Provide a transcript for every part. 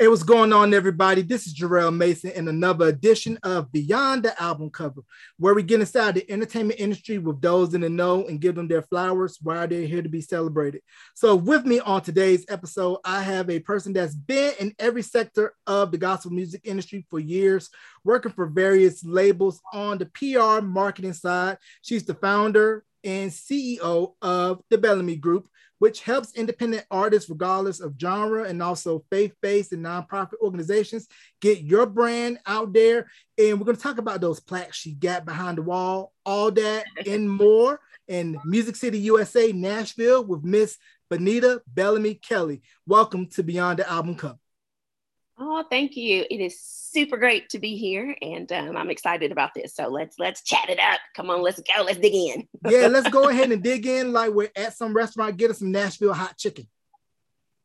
Hey, what's going on, everybody? This is Jarrell Mason in another edition of Beyond the Album Cover, where we get inside the entertainment industry with those in the know and give them their flowers while they're here to be celebrated. So with me on today's episode, I have a person that's been in every sector of the gospel music industry for years, working for various labels on the PR marketing side. She's the founder and CEO of the Bellamy Group, which helps independent artists, regardless of genre, and also faith-based and nonprofit organizations, get your brand out there. And we're going to talk about those plaques she got behind the wall, all that and more, in Music City, USA, Nashville, with Miss Benita Bellamy Kelly. Welcome to Beyond the Album Cover. Oh, thank you. It is super great to be here, and I'm excited about this. So let's chat it up. Come on, let's go. Let's dig in. Yeah, let's go ahead and dig in. Like we're at some restaurant, get us some Nashville hot chicken.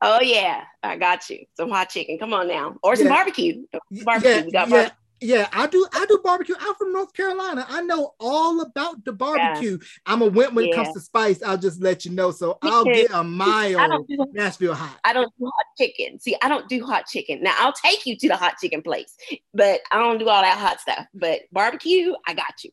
Oh yeah, I got you. Some hot chicken. Come on now, or some barbecue. We got barbecue. Yeah, I do barbecue. I'm from North Carolina. I know all about the barbecue. Yeah. I'm a wimp when it comes to spice. I'll just let you know. So I'll get a mild Nashville hot. I don't do hot chicken. See, I don't do hot chicken. Now, I'll take you to the hot chicken place, but I don't do all that hot stuff. But barbecue, I got you.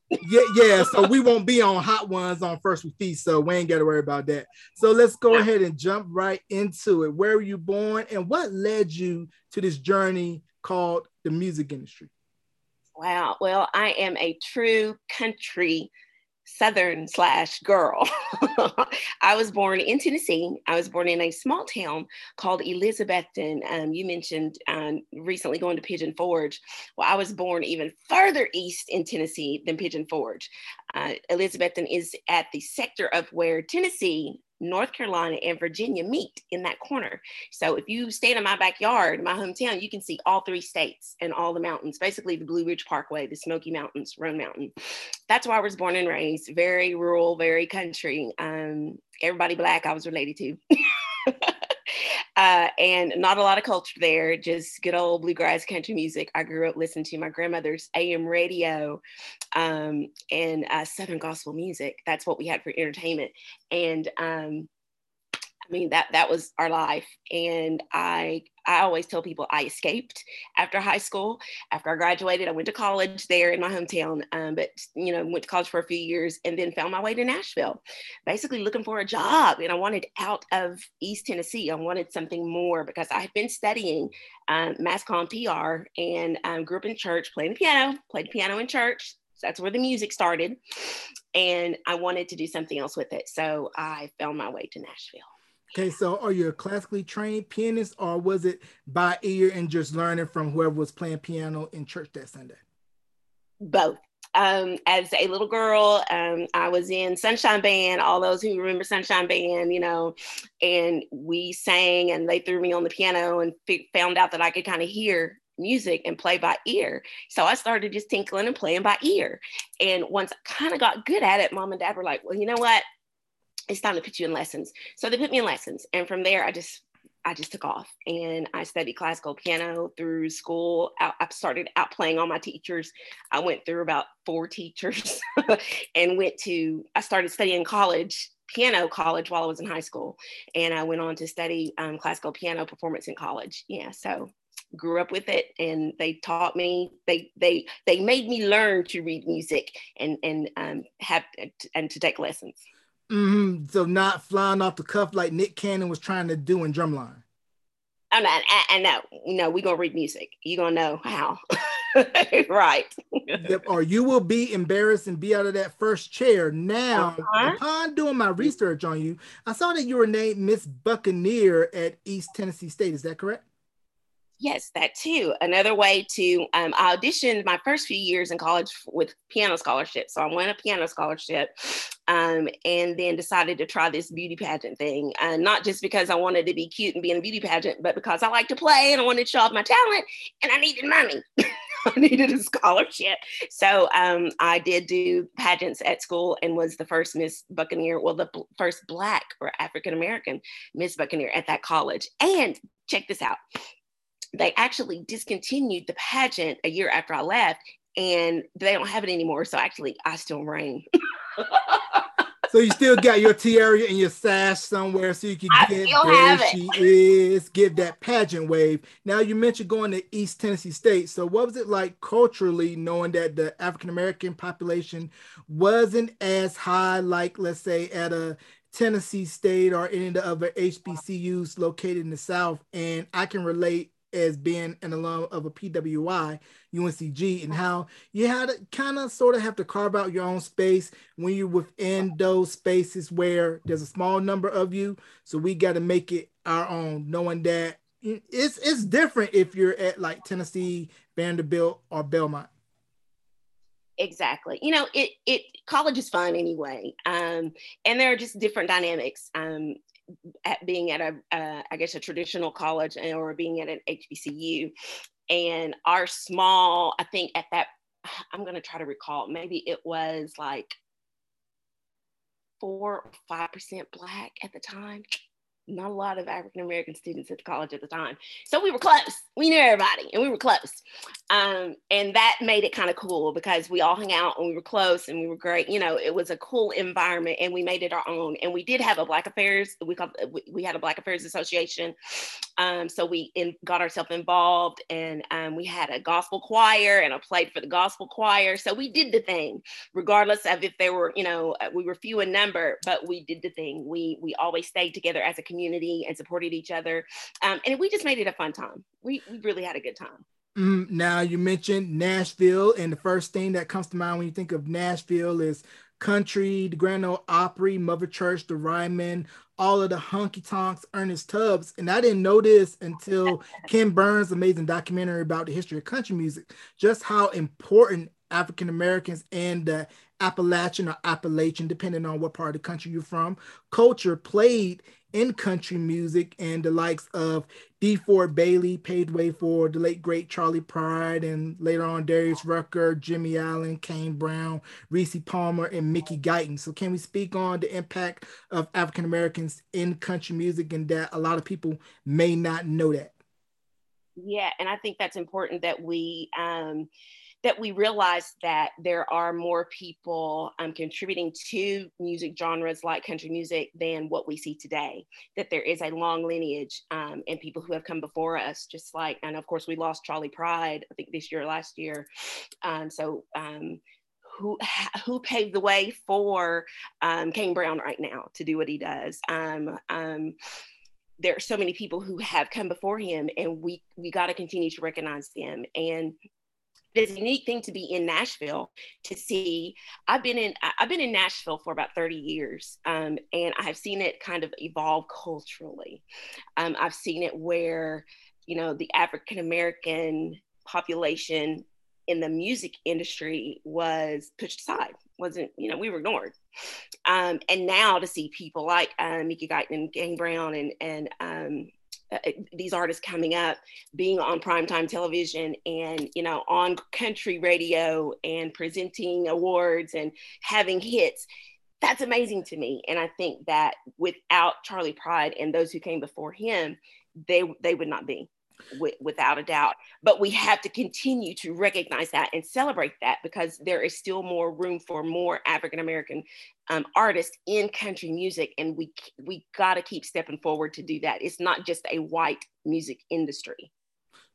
Yeah. So we won't be on hot ones on First We Feast, so we ain't got to worry about that. So let's go ahead and jump right into it. Where were you born, and what led you to this journey called the music industry? Wow. Well, I am a true country Southern / girl. I was born in Tennessee. I was born in a small town called Elizabethton. You mentioned recently going to Pigeon Forge. Well, I was born even further east in Tennessee than Pigeon Forge. Elizabethton is at the sector of where Tennessee, North Carolina, and Virginia meet, in that corner. So if you stand in my backyard, my hometown, you can see all three states and all the mountains, basically the Blue Ridge Parkway, the Smoky Mountains, Roan Mountain. That's where I was born and raised, very rural, very country. Everybody Black I was related to. And not a lot of culture there, just good old bluegrass country music. I grew up listening to my grandmother's AM radio and Southern gospel music. That's what we had for entertainment. And I mean, that was our life. And I always tell people I escaped after high school. After I graduated, I went to college there in my hometown, but, you know, went to college for a few years and then found my way to Nashville, basically looking for a job. And I wanted out of East Tennessee. I wanted something more because I had been studying mass comm PR and grew up in church, played piano in church. That's where the music started. And I wanted to do something else with it. So I found my way to Nashville. Okay, so are you a classically trained pianist, or was it by ear and just learning from whoever was playing piano in church that Sunday? Both. As a little girl, I was in Sunshine Band, all those who remember Sunshine Band, you know, and we sang and they threw me on the piano and found out that I could kind of hear music and play by ear. So I started just tinkling and playing by ear. And once I kind of got good at it, Mom and Dad were like, well, you know what? It's time to put you in lessons. So they put me in lessons. And from there, I just took off. And I studied classical piano through school. I started outplaying all my teachers. I went through about 4 teachers and I started studying piano college while I was in high school. And I went on to study classical piano performance in college. Yeah, so grew up with it, and they taught me, they made me learn to read music and to take lessons. Mm-hmm. So not flying off the cuff like Nick Cannon was trying to do in Drumline. Oh, no, I know. No, we're going to read music. You're going to know how. Right. Yep, or you will be embarrassed and be out of that first chair. Now, upon doing my research on you, I saw that you were named Miss Buccaneer at East Tennessee State. Is that correct? Yes, that too. Another way to, I auditioned my first few years in college with piano scholarship. So I won a piano scholarship and then decided to try this beauty pageant thing. Not just because I wanted to be cute and be in a beauty pageant, but because I like to play and I wanted to show off my talent and I needed money. I needed a scholarship. So I did do pageants at school and was the first Miss Buccaneer, well, the first Black or African-American Miss Buccaneer at that college. And check this out. They actually discontinued the pageant a year after I left, and they don't have it anymore. So actually I still reign. So you still got your tiara and your sash somewhere so you can get where she is, give that pageant wave. Now you mentioned going to East Tennessee State. So what was it like culturally knowing that the African-American population wasn't as high, like let's say at a Tennessee State or any of the other HBCUs located in the South? And I can relate as being an alum of a PWI, UNCG, and how you had to kind of sort of have to carve out your own space when you're within those spaces where there's a small number of you. So we got to make it our own, knowing that it's different if you're at like Tennessee, Vanderbilt, or Belmont. Exactly. You know, it college is fun anyway. And there are just different dynamics. At being at a traditional college or being at an HBCU, and our small, I think at that, I'm going to try to recall, maybe it was like 4 or 5% Black at the time. Not a lot of African-American students at the college at the time. So we were close. We knew everybody and we were close. And that made it kind of cool because we all hung out and we were close and we were great. You know, it was a cool environment and we made it our own. And we did have a Black Affairs. We had a Black Affairs Association. So we got ourselves involved, and we had a gospel choir, and I played for the gospel choir. So we did the thing regardless of if there were, you know, we were few in number, but we did the thing. We always stayed together as a community and supported each other, and we just made it a fun time. We really had a good time. Now you mentioned Nashville, and the first thing that comes to mind when you think of Nashville is country, the Grand Ole Opry, Mother Church, the Ryman, all of the honky tonks, Ernest Tubbs. And I didn't know this until Ken Burns' amazing documentary about the history of country music, just how important African Americans and the Appalachian or Appalachian, depending on what part of the country you're from, culture played in country music. And the likes of D. Ford Bailey paved way for the late great Charlie Pride, and later on Darius Rucker, Jimmy Allen, Kane Brown, Reese Palmer, and Mickey Guyton. So can we speak on the impact of African Americans in country music, and that a lot of people may not know that? Yeah, and I think that's important that we realize that there are more people contributing to music genres like country music than what we see today, that there is a long lineage and people who have come before us, just like, and of course we lost Charlie Pride, I think this year or last year. Who paved the way for Kane Brown right now to do what he does? There are so many people who have come before him, and we gotta continue to recognize them. And it's a unique thing to be in Nashville to see. I've been in Nashville for about 30 years, and I've seen it kind of evolve culturally. I've seen it where, you know, the African American population in the music industry was pushed aside, we were ignored. And now to see people like Mickey Guyton and Kane Brown and these artists coming up, being on primetime television and, you know, on country radio and presenting awards and having hits, that's amazing to me. And I think that without Charlie Pride and those who came before him, they would not be, without a doubt. But we have to continue to recognize that and celebrate that, because there is still more room for more African-American artists in country music, and we got to keep stepping forward to do that. It's not just a white music industry.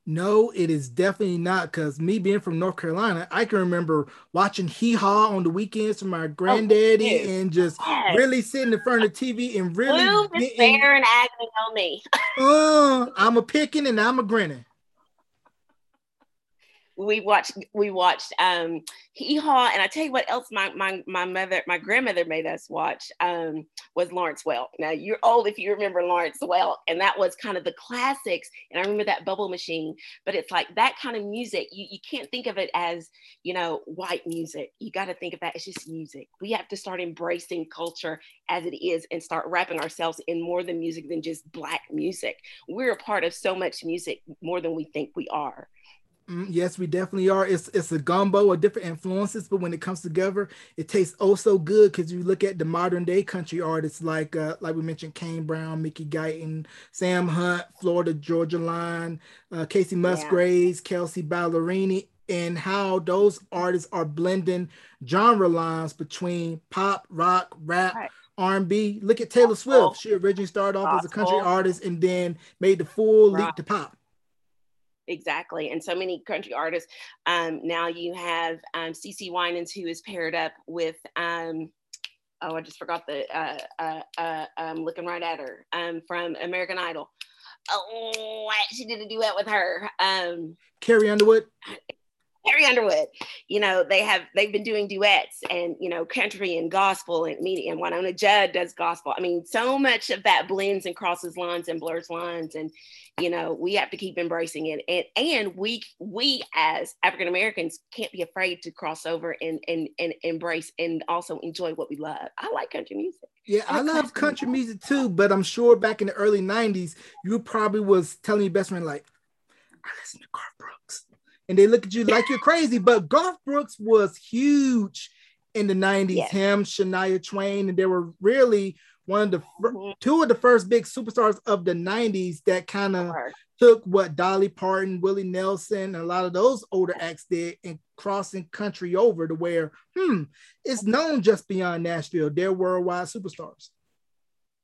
No, it is definitely not, because me being from North Carolina, I can remember watching Hee Haw on the weekends from my granddaddy, and just really sitting in front of the TV and really staring agony on me. I'm a picking and I'm a grinning. We watched Hee Haw, and I tell you what else my grandmother made us watch was Lawrence Welk. Now you're old if you remember Lawrence Welk, and that was kind of the classics. And I remember that bubble machine, but it's like that kind of music. You can't think of it as, you know, white music. You got to think of that as just music. We have to start embracing culture as it is and start wrapping ourselves in more than music than just Black music. We're a part of so much music more than we think we are. Yes, we definitely are. It's a gumbo of different influences, but when it comes together, it tastes oh so good. Because you look at the modern day country artists like we mentioned, Kane Brown, Mickey Guyton, Sam Hunt, Florida Georgia Line, Casey Musgraves, Kelsey Ballerini, and how those artists are blending genre lines between pop, rock, rap, right. R&B. Look at Taylor Swift. She originally started off as a country artist and then made the full leap to pop. Exactly. And so many country artists. Now you have CeCe Winans, who is paired up with, I just forgot the, I'm looking right at her, from American Idol. Oh, she did a duet with her. Carrie Underwood. Carrie Underwood. You know, they've been doing duets, and, you know, country and gospel and media, and Winona Judd does gospel. I mean, so much of that blends and crosses lines and blurs lines, and, you know, we have to keep embracing it. And we as African Americans can't be afraid to cross over and embrace and also enjoy what we love. I like country music. Yeah, I love country music too, but I'm sure back in the early 90s, you probably was telling your best friend, like, I listen to Garth Brooks. And they look at you like you're crazy. But Garth Brooks was huge in the 90s. Yes. Him, Shania Twain, and they were really one of the two of the first big superstars of the 90s that kind of took what Dolly Parton, Willie Nelson, and a lot of those older acts did and crossing country over to where, it's known just beyond Nashville. They're worldwide superstars.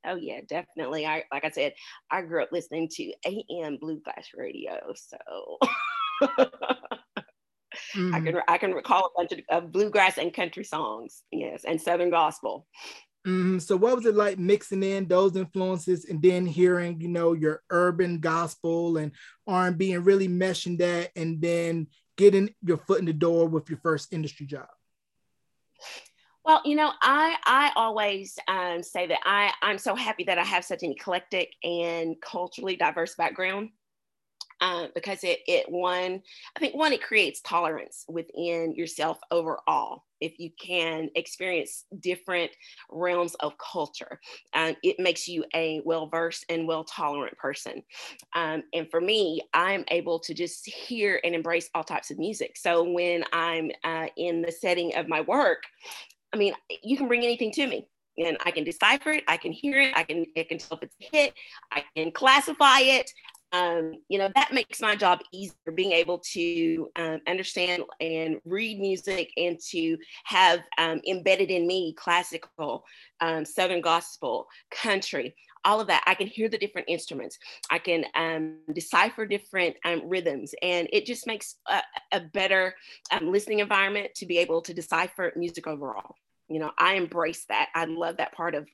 Oh yeah, definitely. Like I said, I grew up listening to AM Blue Flash Radio, so... Mm-hmm. I can recall a bunch of bluegrass and country songs, yes, and Southern gospel. Mm-hmm. So what was it like mixing in those influences and then hearing, you know, your urban gospel and R&B and really meshing that and then getting your foot in the door with your first industry job? Well, you know, I always say that I'm so happy that I have such an eclectic and culturally diverse background. Because it creates tolerance within yourself overall. If you can experience different realms of culture, it makes you a well-versed and well-tolerant person. And for me, I'm able to just hear and embrace all types of music. So when I'm in the setting of my work, I mean, you can bring anything to me. And I can decipher it, I can hear it, I can tell if it's a hit, I can classify it. You know, that makes my job easier, being able to understand and read music and to have embedded in me classical, Southern gospel, country, all of that. I can hear the different instruments. I can decipher different rhythms, and it just makes a better listening environment to be able to decipher music overall. You know, I embrace that. I love that part of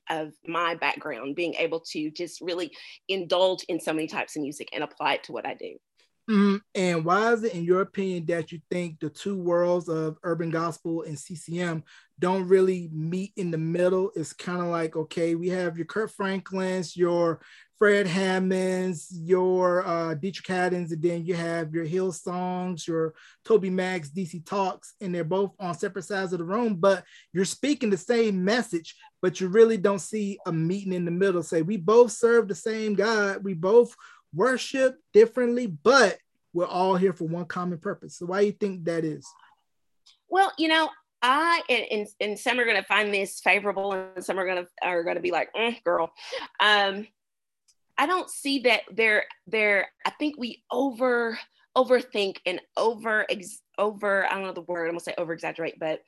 my background, being able to just really indulge in so many types of music and apply it to what I do. Mm-hmm. And why is it, in your opinion, that you think the two worlds of urban gospel and CCM don't really meet in the middle? It's kind of like, okay, we have your Kirk Franklins, your Fred Hammonds, your Dietrich Haddons, and then you have your Hillsongs, your Toby Magg's, DC Talks, and they're both on separate sides of the room, but you're speaking the same message, but you really don't see a meeting in the middle. Say, we both serve the same God, we both worship differently, but we're all here for one common purpose. So why do you think that is? Well, you know, and some are going to find this favorable, and some are going to be like, girl. I don't see that there. I think we overthink and over. I don't know the word. I'm gonna say over exaggerate, but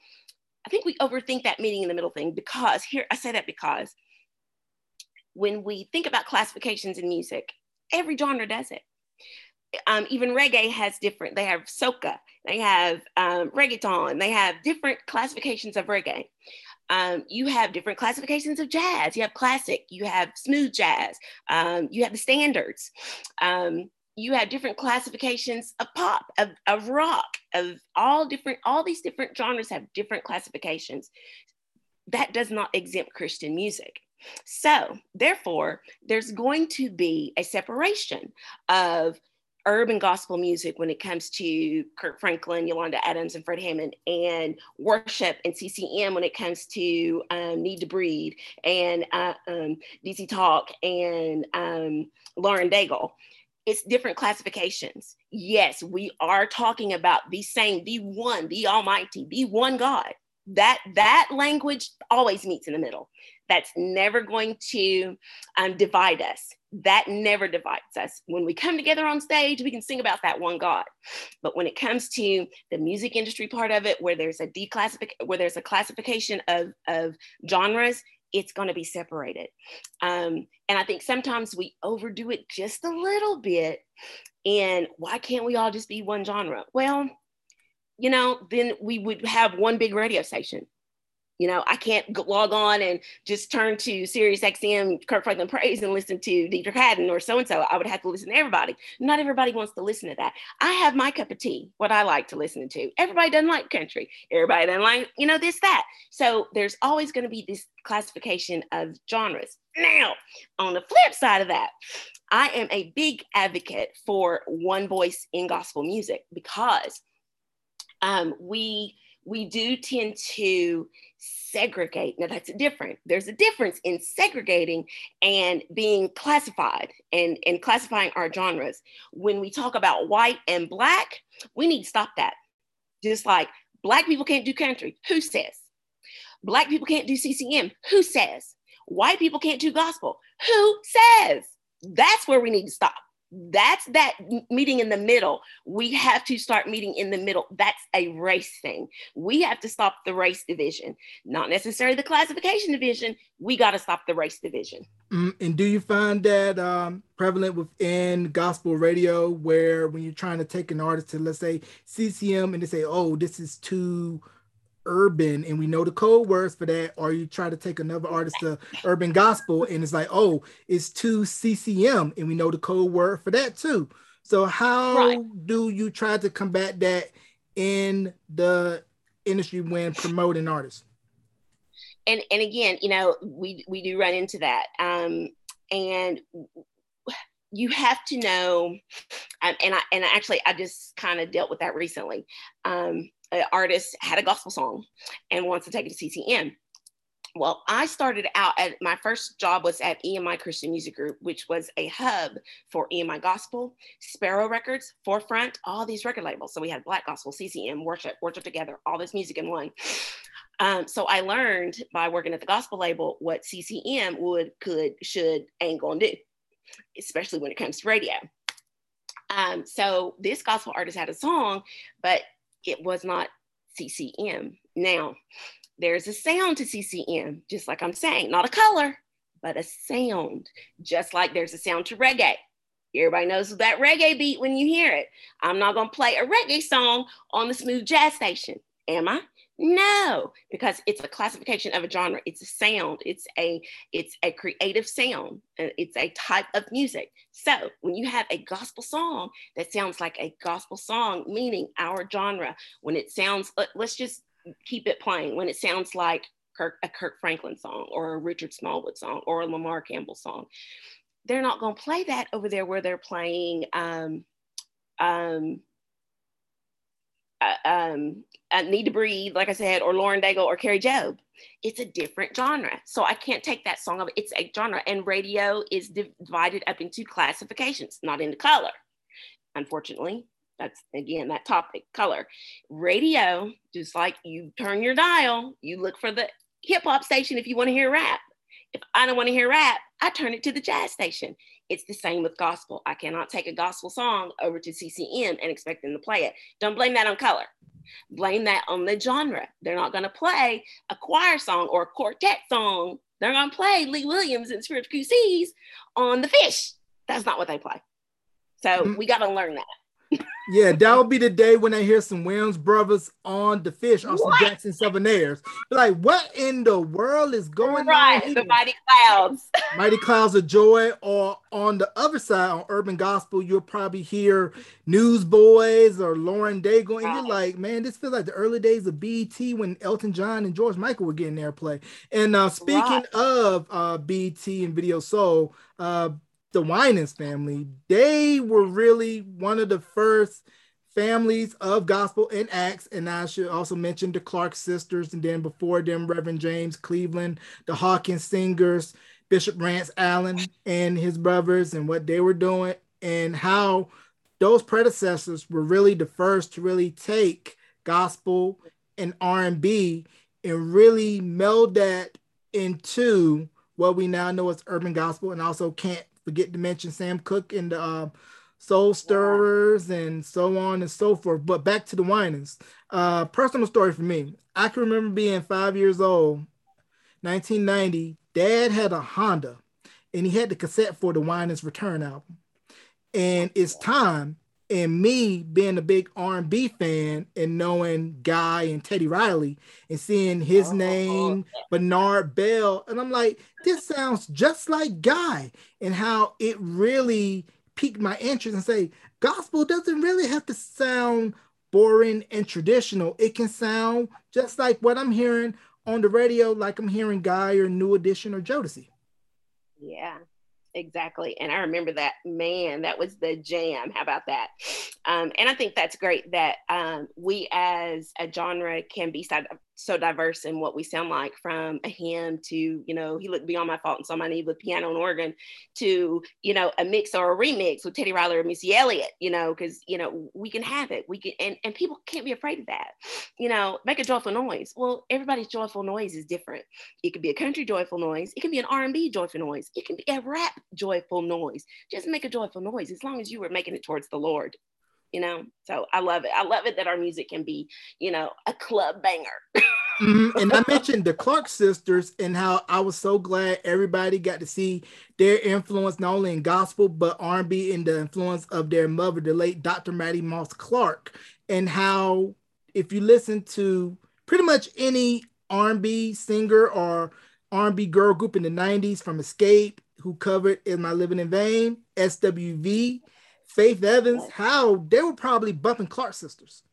I think we overthink that meeting in the middle thing, because here I say that because when we think about classifications in music, every genre does it. Even reggae has different. They have soca. They have reggaeton. They have different classifications of reggae. You have different classifications of jazz. You have classic, you have smooth jazz, you have the standards. You have different classifications of pop, of rock, of all these different genres have different classifications. That does not exempt Christian music. So therefore, there's going to be a separation of urban gospel music when it comes to Kirk Franklin, Yolanda Adams, and Fred Hammond, and worship and CCM when it comes to Need to Breathe and DC Talk and Lauren Daigle. It's different classifications. Yes, we are talking about the same, the one, the Almighty, the one God. that language always meets in the middle. That's never going to divide us. That never divides us. When we come together on stage, we can sing about that one God. But when it comes to the music industry part of it, where there's a classification of genres, it's going to be separated. And I think sometimes we overdo it just a little bit. And why can't we all just be one genre? Well, you know, then we would have one big radio station. You know, I can't log on and just turn to Sirius XM, Kirk Franklin Praise, and listen to Dietrich Haddon or so-and-so. I would have to listen to everybody. Not everybody wants to listen to that. I have my cup of tea, what I like to listen to. Everybody doesn't like country. Everybody doesn't like, you know, this, that. So there's always going to be this classification of genres. Now, on the flip side of that, I am a big advocate for one voice in gospel music because we do tend to segregate. Now that's different. There's a difference in segregating and being classified and classifying our genres. When we talk about white and black, we need to stop that. Just like black people can't do country, who says? Black people can't do CCM, who says? White people can't do gospel, who says? That's where we need to stop. That's that meeting in the middle. We have to start meeting in the middle. That's a race thing. We have to stop the race division, not necessarily the classification division. We got to stop the race division. And do you find that prevalent within gospel radio, where when you're trying to take an artist to, let's say, CCM, and they say, oh, this is too urban, and we know the code words for that, or you try to take another artist to urban gospel and it's like, oh, it's too CCM, and we know the code word for that too. So how do you try to combat that in the industry when promoting artists? And again, you know, we do run into that. And you have to know, and actually I just kind of dealt with that recently. An artist had a gospel song and wants to take it to CCM. Well, I started out at, my first job was at EMI Christian Music Group, which was a hub for EMI Gospel, Sparrow Records, Forefront, all these record labels. So we had Black Gospel, CCM, Worship Together, all this music in one. So I learned by working at the gospel label what CCM would, could, should, ain't gonna do, especially when it comes to radio. So this gospel artist had a song, but it was not CCM. Now, there's a sound to CCM, just like I'm saying, not a color, but a sound, just like there's a sound to reggae. Everybody knows that reggae beat when you hear it. I'm not going to play a reggae song on the smooth jazz station, am I? No, because it's a classification of a genre. It's a sound. It's a creative sound. It's a type of music. So when you have a gospel song that sounds like a gospel song, meaning our genre, when it sounds, let's just keep it plain. When it sounds like a Kirk Franklin song or a Richard Smallwood song or a Lamar Campbell song, they're not going to play that over there where they're playing Need to Breathe, like I said, or Lauren Daigle or Carrie Job. It's a different genre. So I can't take that song. It's a genre, and radio is divided up into classifications, not into color. Unfortunately, that's, again, that topic, color. Radio, just like you turn your dial, you look for the hip hop station if you want to hear rap. If I don't want to hear rap, I turn it to the jazz station. It's the same with gospel. I cannot take a gospel song over to CCM and expect them to play it. Don't blame that on color. Blame that on the genre. They're not going to play a choir song or a quartet song. They're going to play Lee Williams and Spirit QCs on The Fish. That's not what they play. So we got to learn that. Yeah, that'll be the day when I hear some Williams Brothers on The Fish or some Jackson Southerners. Like, what in the world is going on here? The Mighty Clouds. Mighty Clouds of Joy. Or on the other side, on urban gospel, you'll probably hear Newsboys or Lauren Daigle. And you're like, man, this feels like the early days of BET when Elton John and George Michael were getting airplay. And speaking of BET and Video Soul, the Winans family, they were really one of the first families of gospel in acts. And I should also mention the Clark Sisters, and then before them, Reverend James Cleveland, the Hawkins Singers, Bishop Rance Allen and his brothers, and what they were doing, and how those predecessors were really the first to really take gospel and R&B and really meld that into what we now know as urban gospel. And also can't forget to mention Sam Cooke and the Soul Stirrers and so on and so forth. But back to the Winans. Personal story for me. I can remember being 5 years old, 1990. Dad had a Honda, and he had the cassette for the Winans Return album. And It's Time, and me being a big R&B fan and knowing Guy and Teddy Riley and seeing his name, Bernard Bell. And I'm like, this sounds just like Guy, and how it really piqued my interest and say, gospel doesn't really have to sound boring and traditional. It can sound just like what I'm hearing on the radio, like I'm hearing Guy or New Edition or Jodeci. Yeah, exactly. And I remember that, man, that was the jam. How about that? And I think that's great that we as a genre can be so diverse in what we sound like, from a hymn to, you know, He Looked Beyond My Fault and Saw My Need with piano and organ, to, you know, a mix or a remix with Teddy Riley or Missy Elliott, you know, because, you know, we can have it. We can, and people can't be afraid of that. You know, make a joyful noise. Well, everybody's joyful noise is different. It could be a country joyful noise. It can be an R&B joyful noise. It can be a rap joyful noise. Just make a joyful noise, as long as you were making it towards the Lord. You know, so I love it. I love it that our music can be, you know, a club banger. Mm-hmm. And I mentioned the Clark sisters and how I was so glad everybody got to see their influence, not only in gospel, but R&B, and the influence of their mother, the late Dr. Mattie Moss Clark. And how if you listen to pretty much any R&B singer or R&B girl group in the 90s, from Escape, who covered Am I Living in Vain, SWV, Faith Evans, how they were probably bumping Clark sisters.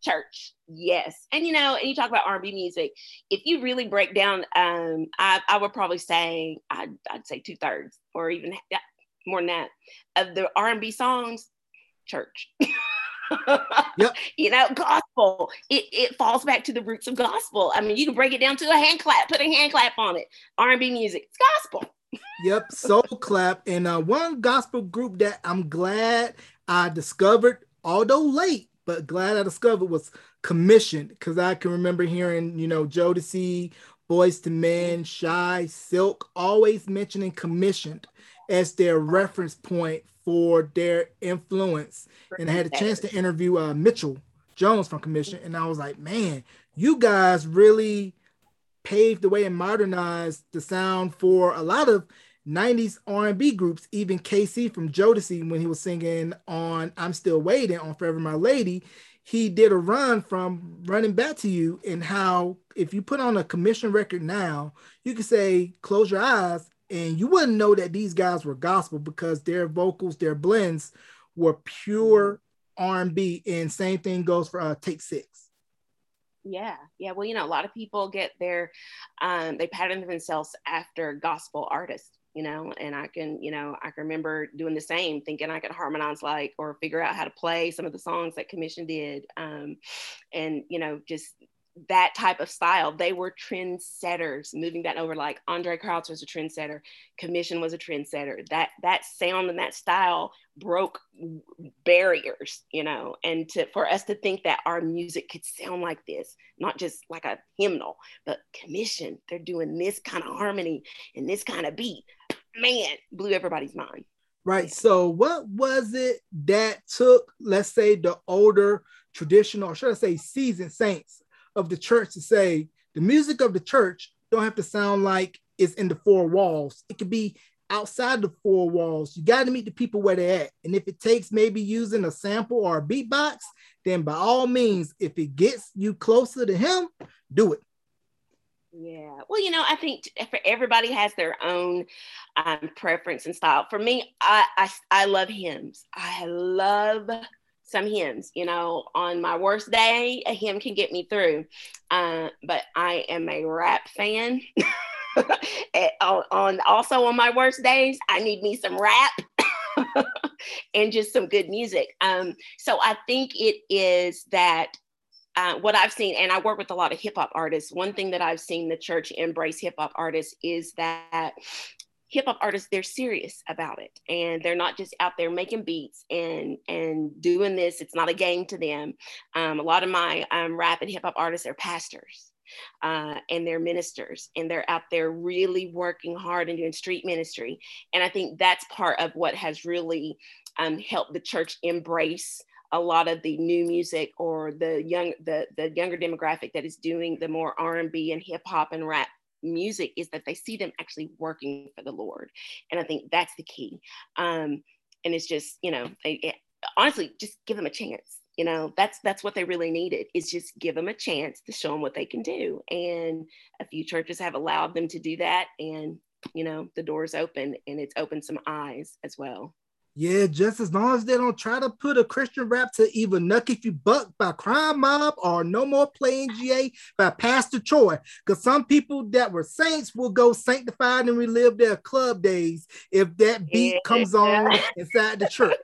Church, yes. And, you know, and you talk about R&B music, if you really break down, I would probably say, I'd say 2/3 or even more than that of the R&B songs, church. Yep. You know, gospel, it falls back to the roots of gospel. I mean, you can break it down to a hand clap, put a hand clap on it. R&B music, it's gospel. Yep, soul clap. And one gospel group that I'm glad I discovered, although late, but glad I discovered, was Commissioned, because I can remember hearing, you know, Jodeci, Boyz II Men, Shy, Silk, always mentioning Commissioned as their reference point for their influence. And I had a chance to interview Mitchell Jones from Commissioned, and I was like, man, you guys really paved the way and modernized the sound for a lot of 90s R&B groups, even KC from Jodeci, when he was singing on I'm Still Waiting on Forever My Lady, he did a run from Running Back to You, and how if you put on a Commission record now, you could say, close your eyes, and you wouldn't know that these guys were gospel, because their vocals, their blends were pure R&B. And same thing goes for Take Six. Yeah. Well, you know, a lot of people get their, they pattern themselves after gospel artists, you know, and I can remember doing the same, thinking I could harmonize like, or figure out how to play some of the songs that Commission did. And, you know, just that type of style. They were trendsetters, moving that over. Like Andre Crouch was a trendsetter. Commission was a trendsetter. That sound and that style broke barriers, you know, and for us to think that our music could sound like this, not just like a hymnal, but Commission, they're doing this kind of harmony and this kind of beat, man, blew everybody's mind. Right. So what was it that took, let's say, the older traditional, or should I say seasoned saints of the church to say the music of the church don't have to sound like it's in the four walls? It could be outside the four walls. You got to meet the people where they're at. And if it takes maybe using a sample or a beatbox, then by all means, if it gets you closer to him, do it. Yeah. Well, you know, I think everybody has their own preference and style. For me, I love hymns. I love some hymns, you know, on my worst day, a hymn can get me through. But I am a rap fan. Also on my worst days, I need me some rap and just some good music. So I think it is that what I've seen, and I work with a lot of hip hop artists. One thing that I've seen the church embrace hip hop artists is that hip hop artists, they're serious about it, and they're not just out there making beats and doing this. It's not a game to them. A lot of my rap and hip hop artists are pastors, and they're ministers, and they're out there really working hard and doing street ministry. And I think that's part of what has really helped the church embrace a lot of the new music, or the younger demographic that is doing the more R&B and hip hop and rap music, is that they see them actually working for the Lord. And I think that's the key. And it's just, you know, honestly, just give them a chance. You know, that's what they really needed, is just give them a chance to show them what they can do. And a few churches have allowed them to do that. And, you know, the door's open, and it's opened some eyes as well. Yeah, just as long as they don't try to put a Christian rap to either Nuck If You Buck by Crime Mob or No More Playing GA by Pastor Troy. Because some people that were saints will go sanctified and relive their club days if that beat comes on inside the church.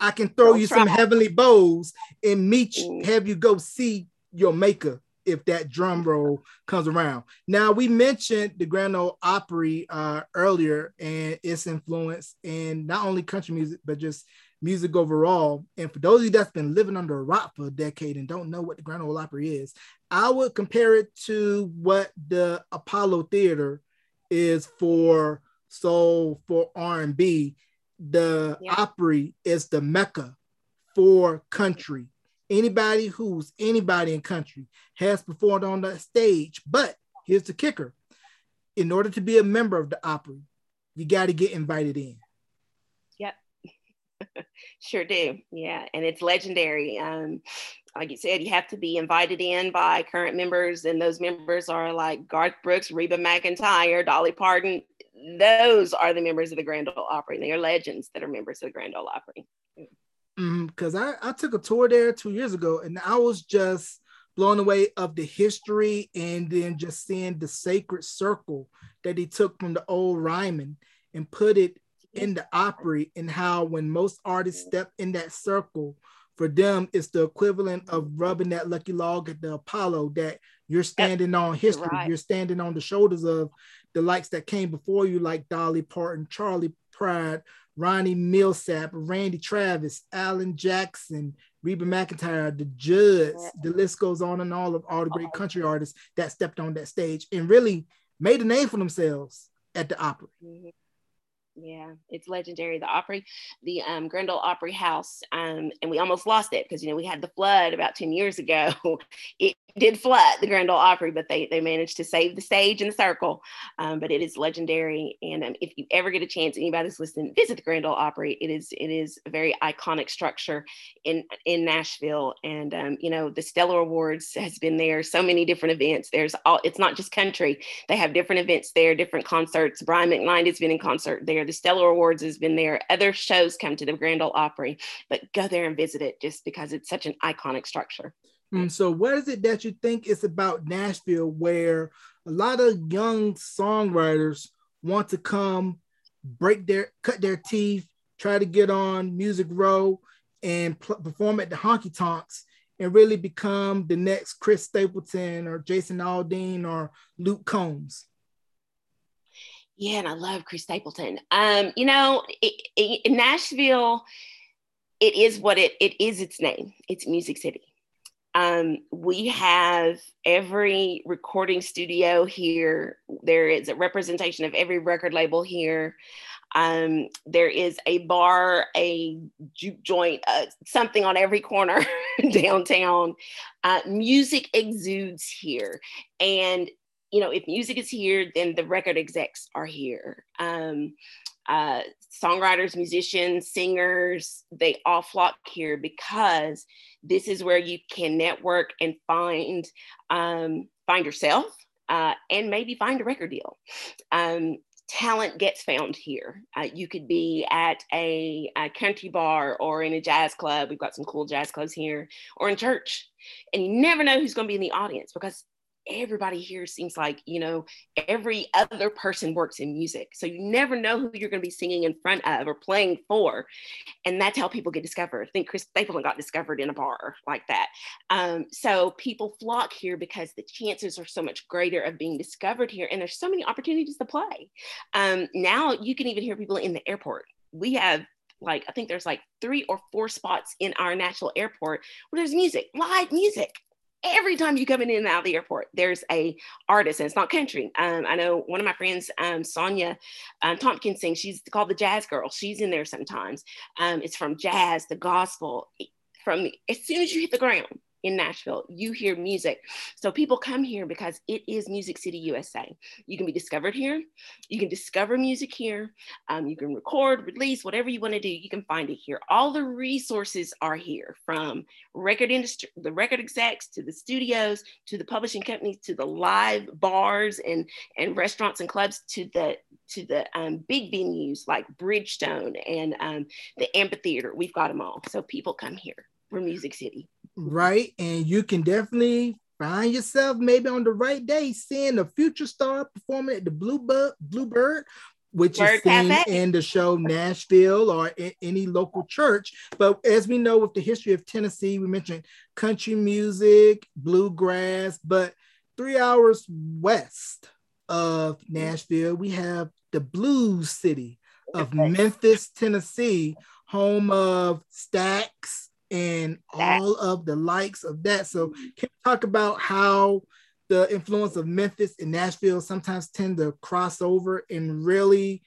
I can throw don't you try. Some heavenly bows and meet you, have you go see your maker if that drum roll comes around. Now, we mentioned the Grand Ole Opry earlier and its influence in not only country music, but just music overall. And for those of you that's been living under a rock for a decade and don't know what the Grand Ole Opry is, I would compare it to what the Apollo Theater is for soul, for R&B. The Opry is the mecca for country. Anybody who's anybody in country has performed on that stage. But here's the kicker. In order to be a member of the Opry, you got to get invited in. Yep. Sure do. Yeah. And it's legendary. Like you said, you have to be invited in by current members. And those members are like Garth Brooks, Reba McEntire, Dolly Parton. Those are the members of the Grand Ole Opry. They are legends that are members of the Grand Ole Opry. Because I took a tour there 2 years ago, and I was just blown away of the history, and then just seeing the sacred circle that he took from the old Ryman and put it in the Opry, and how when most artists step in that circle, for them, it's the equivalent of rubbing that lucky log at the Apollo, that you're standing on history. Right. You're standing on the shoulders of the likes that came before you, like Dolly Parton, Charlie Pride, Ronnie Milsap, Randy Travis, Alan Jackson, Reba McEntire, the Judds. Yeah. The list goes on, and all the great country artists that stepped on that stage and really made a name for themselves at the Opry. Mm-hmm. Yeah, it's legendary. The Opry, the Grand Ole Opry house, and we almost lost it because, you know, we had the flood about 10 years ago. It did flood the Grand Ole Opry, but they managed to save the stage and the circle. But it is legendary. And if you ever get a chance, anybody that's listening, visit the Grand Ole Opry. It is a very iconic structure in Nashville. And, you know, the Stellar Awards has been there. So many different events. It's not just country. They have different events there, different concerts. Brian McKnight has been in concert there. The Stellar Awards has been there. Other shows come to the Grand Ole Opry, but go there and visit it just because it's such an iconic structure. So what is it that you think is about Nashville where a lot of young songwriters want to come cut their teeth, try to get on Music Row and perform at the honky tonks and really become the next Chris Stapleton or Jason Aldean or Luke Combs? Yeah, and I love Chris Stapleton. You know, Nashville, it is what it is its name. It's Music City. We have every recording studio here. There is a representation of every record label here. There is a bar, a juke joint, something on every corner downtown. Music exudes here. And you know, if music is here, then the record execs are here. Songwriters, musicians, singers, they all flock here because this is where you can network and find yourself and maybe find a record deal. Talent gets found here. You could be at a country bar or in a jazz club. We've got some cool jazz clubs here, or in church. And you never know who's going to be in the audience, because everybody here seems like, you know, every other person works in music. So you never know who you're going to be singing in front of or playing for. And that's how people get discovered. I think Chris Stapleton got discovered in a bar like that. So people flock here because the chances are so much greater of being discovered here. And there's so many opportunities to play. Now you can even hear people in the airport. We have I think there's 3 or 4 spots in our national airport where there's music, live music. every time you come in and out of the airport, there's a artist, and it's not country. I know one of my friends, Sonia Tompkins, sings. She's called the Jazz Girl. She's in there sometimes. It's from jazz, the gospel. As soon as you hit the ground in Nashville, you hear music. So people come here because it is Music City USA. You can be discovered here. You can discover music here. You can record, release, whatever you want to do. You can find it here. All the resources are here, from record industry, the record execs, to the studios, to the publishing companies, to the live bars and restaurants and clubs, to the big venues like Bridgestone and the amphitheater. We've got them all. So people come here. We're Music City. Right, and you can definitely find yourself maybe on the right day seeing a future star performing at the Bluebird, which is seen in the show Nashville or in any local church. But as we know, with the history of Tennessee, we mentioned country music, bluegrass, but 3 hours west of Nashville, we have the Blues City of Memphis, Tennessee, home of Stax and all of the likes of that. So can we talk about how the influence of Memphis and Nashville sometimes tend to cross over and really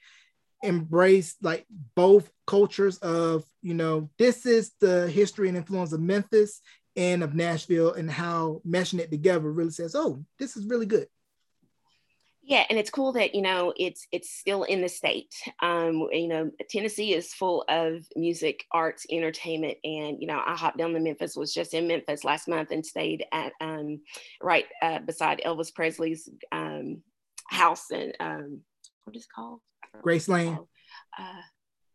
embrace like both cultures of, you know, this is the history and influence of Memphis and of Nashville, and how meshing it together really says, oh, this is really good. Yeah, and it's cool that, you know, it's still in the state. You know, Tennessee is full of music, arts, entertainment, and, you know, I hopped down to Memphis, was just in Memphis last month and stayed at right beside Elvis Presley's house in, what is it called? Graceland.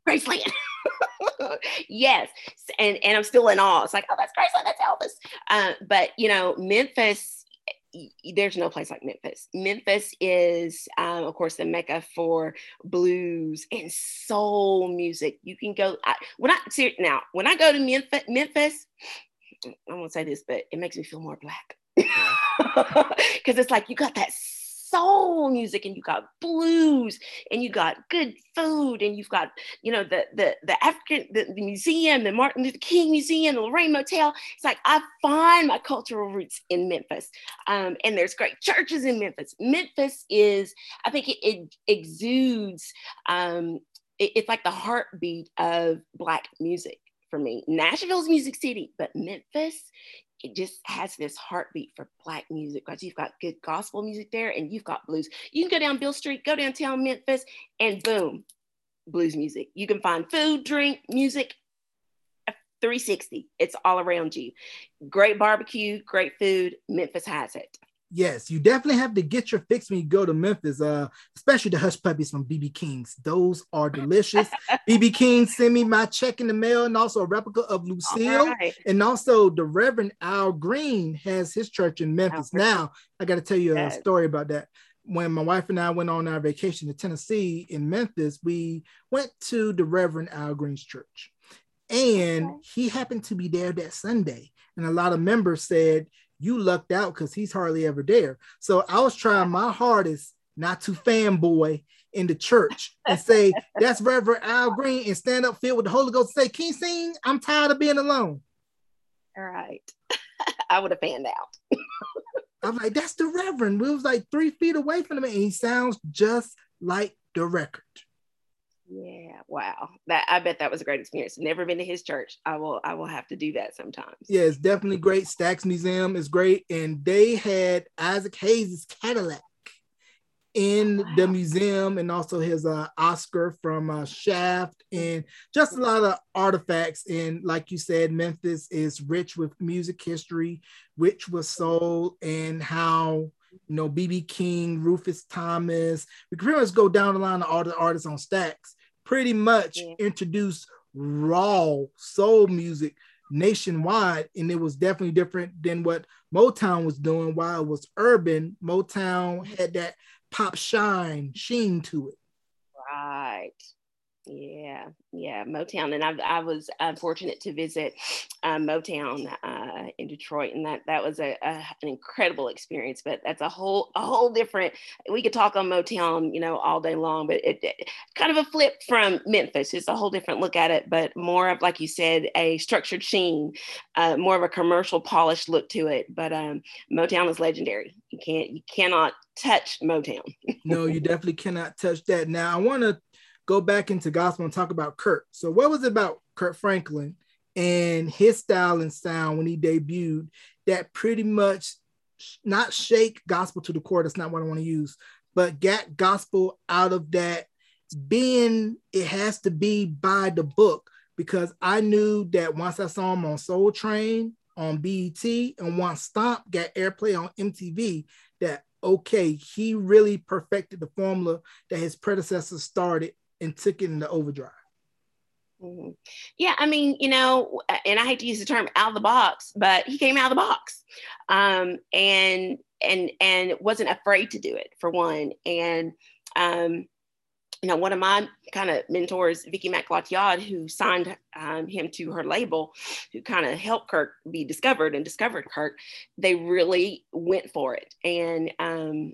Graceland. Yes, and I'm still in awe. It's like, oh, that's Graceland, that's Elvis. But, you know, Memphis, there's no place like Memphis. Memphis is, of course, the mecca for blues and soul music. You can go, when I go to Memphis, I won't say this, but it makes me feel more black. Because it's like, you got that soul music, and you got blues, and you got good food, and you've got, you know, the museum, the Martin Luther King Museum, the Lorraine Motel. It's like, I find my cultural roots in Memphis, and there's great churches in Memphis. Memphis is, I think, it exudes, it's like the heartbeat of Black music for me. Nashville's Music City, but Memphis, it just has this heartbeat for Black music, because you've got good gospel music there, and you've got blues. You can go down Beale Street, go downtown Memphis, and boom, blues music. You can find food, drink, music, 360. It's all around you. Great barbecue, great food. Memphis has it. Yes, you definitely have to get your fix when you go to Memphis, especially the hush puppies from BB King's. Those are delicious. BB King sent me my check in the mail, and also a replica of Lucille. Right. And also the Reverend Al Green has his church in Memphis. Now, I got to tell you a story about that. When my wife and I went on our vacation to Tennessee in Memphis, we went to the Reverend Al Green's church. And he happened to be there that Sunday. And a lot of members said, you lucked out because he's hardly ever there. So I was trying my hardest not to fanboy in the church and say, that's Reverend Al Green, and stand up filled with the Holy Ghost and say, can you sing? I'm tired of being alone. All right. I would have fanned out. I'm like, that's the Reverend. We was like 3 feet away from him, and he sounds just like the record. Yeah, wow. I bet that was a great experience. Never been to his church. I will have to do that sometime. Yeah, it's definitely great. Stax Museum is great. And they had Isaac Hayes' Cadillac in the museum, and also his Oscar from Shaft, and just a lot of artifacts. And like you said, Memphis is rich with music history, rich with soul, and how, you know, B.B. King, Rufus Thomas, we can pretty much go down the line of all the artists on Stax, pretty much introduced raw soul music nationwide. And it was definitely different than what Motown was doing. While it was urban, Motown had that pop sheen to it. Right. Yeah, Motown. And I was fortunate to visit Motown in Detroit, and that was an incredible experience. But that's a whole different. We could talk on Motown, all day long. But it kind of a flip from Memphis. It's a whole different look at it, but more of, like you said, a structured sheen, more of a commercial, polished look to it. But Motown is legendary. You cannot touch Motown. No, you definitely cannot touch that. Now I want to go back into gospel and talk about Kirk. So what was it about Kirk Franklin and his style and sound when he debuted that pretty much not shake gospel to the core? That's not what I want to use, but get gospel out of that being, it has to be by the book, because I knew that once I saw him on Soul Train, on BET, and once Stomp got airplay on MTV, that, okay, he really perfected the formula that his predecessor started and took it into overdrive. Mm-hmm. Yeah, I mean, and I hate to use the term out of the box, but he came out of the box, and wasn't afraid to do it, for one. And one of my kind of mentors, Vicki McLeod, who signed him to her label, who kind of helped Kirk be discovered and discovered Kirk, they really went for it. And I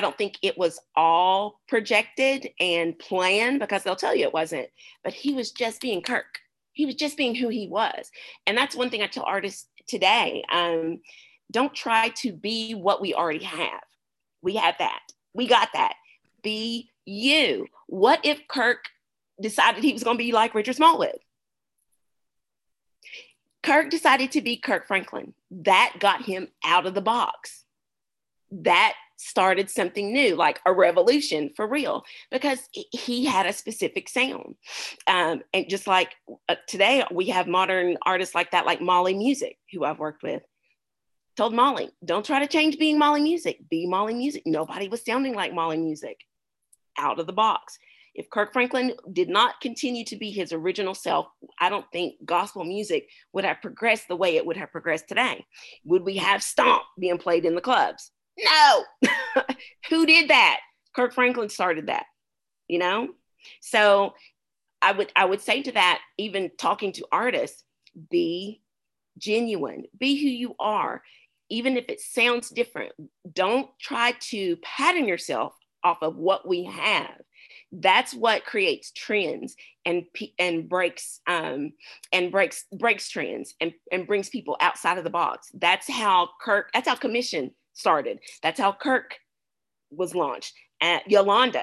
don't think it was all projected and planned, because they'll tell you it wasn't, but he was just being Kirk. He was just being who he was. And that's one thing I tell artists today. Don't try to be what we already have. We have that. We got that. Be you. What if Kirk decided he was going to be like Richard Smallwood? Kirk decided to be Kirk Franklin. That got him out of the box. That started something new, like a revolution for real, because he had a specific sound. And just like today, we have modern artists like that, like Molly Music, who I've worked with. Told Molly, don't try to change being Molly Music, be Molly Music. Nobody was sounding like Molly Music. Out of the box. If Kirk Franklin did not continue to be his original self, I don't think gospel music would have progressed the way it would have progressed today. Would we have Stomp being played in the clubs? No. Who did that? Kirk Franklin started that, So I would say to that, even talking to artists, be genuine, be who you are, even if it sounds different. Don't try to pattern yourself off of what we have. That's what creates trends and breaks breaks trends and brings people outside of the box. That's how Commission started. That's how Kirk was launched. Yolanda,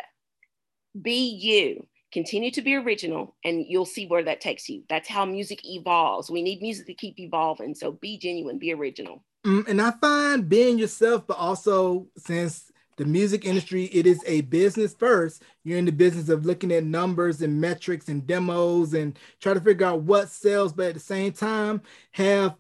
be you. Continue to be original, and you'll see where that takes you. That's how music evolves. We need music to keep evolving. So be genuine, be original. And I find being yourself, but also, since the music industry, it is a business first. You're in the business of looking at numbers and metrics and demos and try to figure out what sells, but at the same time, have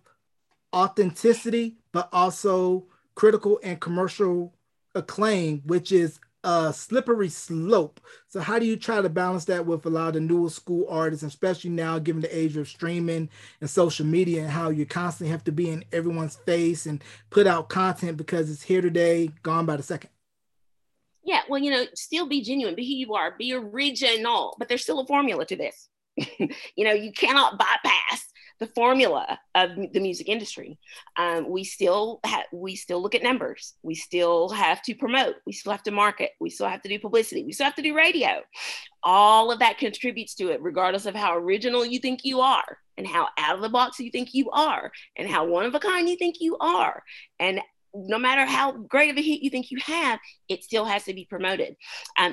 authenticity, but also critical and commercial acclaim, which is a slippery slope. So how do you try to balance that with a lot of the newer school artists, especially now given the age of streaming and social media, and how you constantly have to be in everyone's face and put out content because it's here today, gone by the second? Yeah, well, still be genuine, be who you are, be original, but there's still a formula to this. You cannot bypass the formula of the music industry. We still look at numbers. We still have to promote. We still have to market. We still have to do publicity. We still have to do radio. All of that contributes to it, regardless of how original you think you are, and how out of the box you think you are, and how one of a kind you think you are. And no matter how great of a hit you think you have, it still has to be promoted.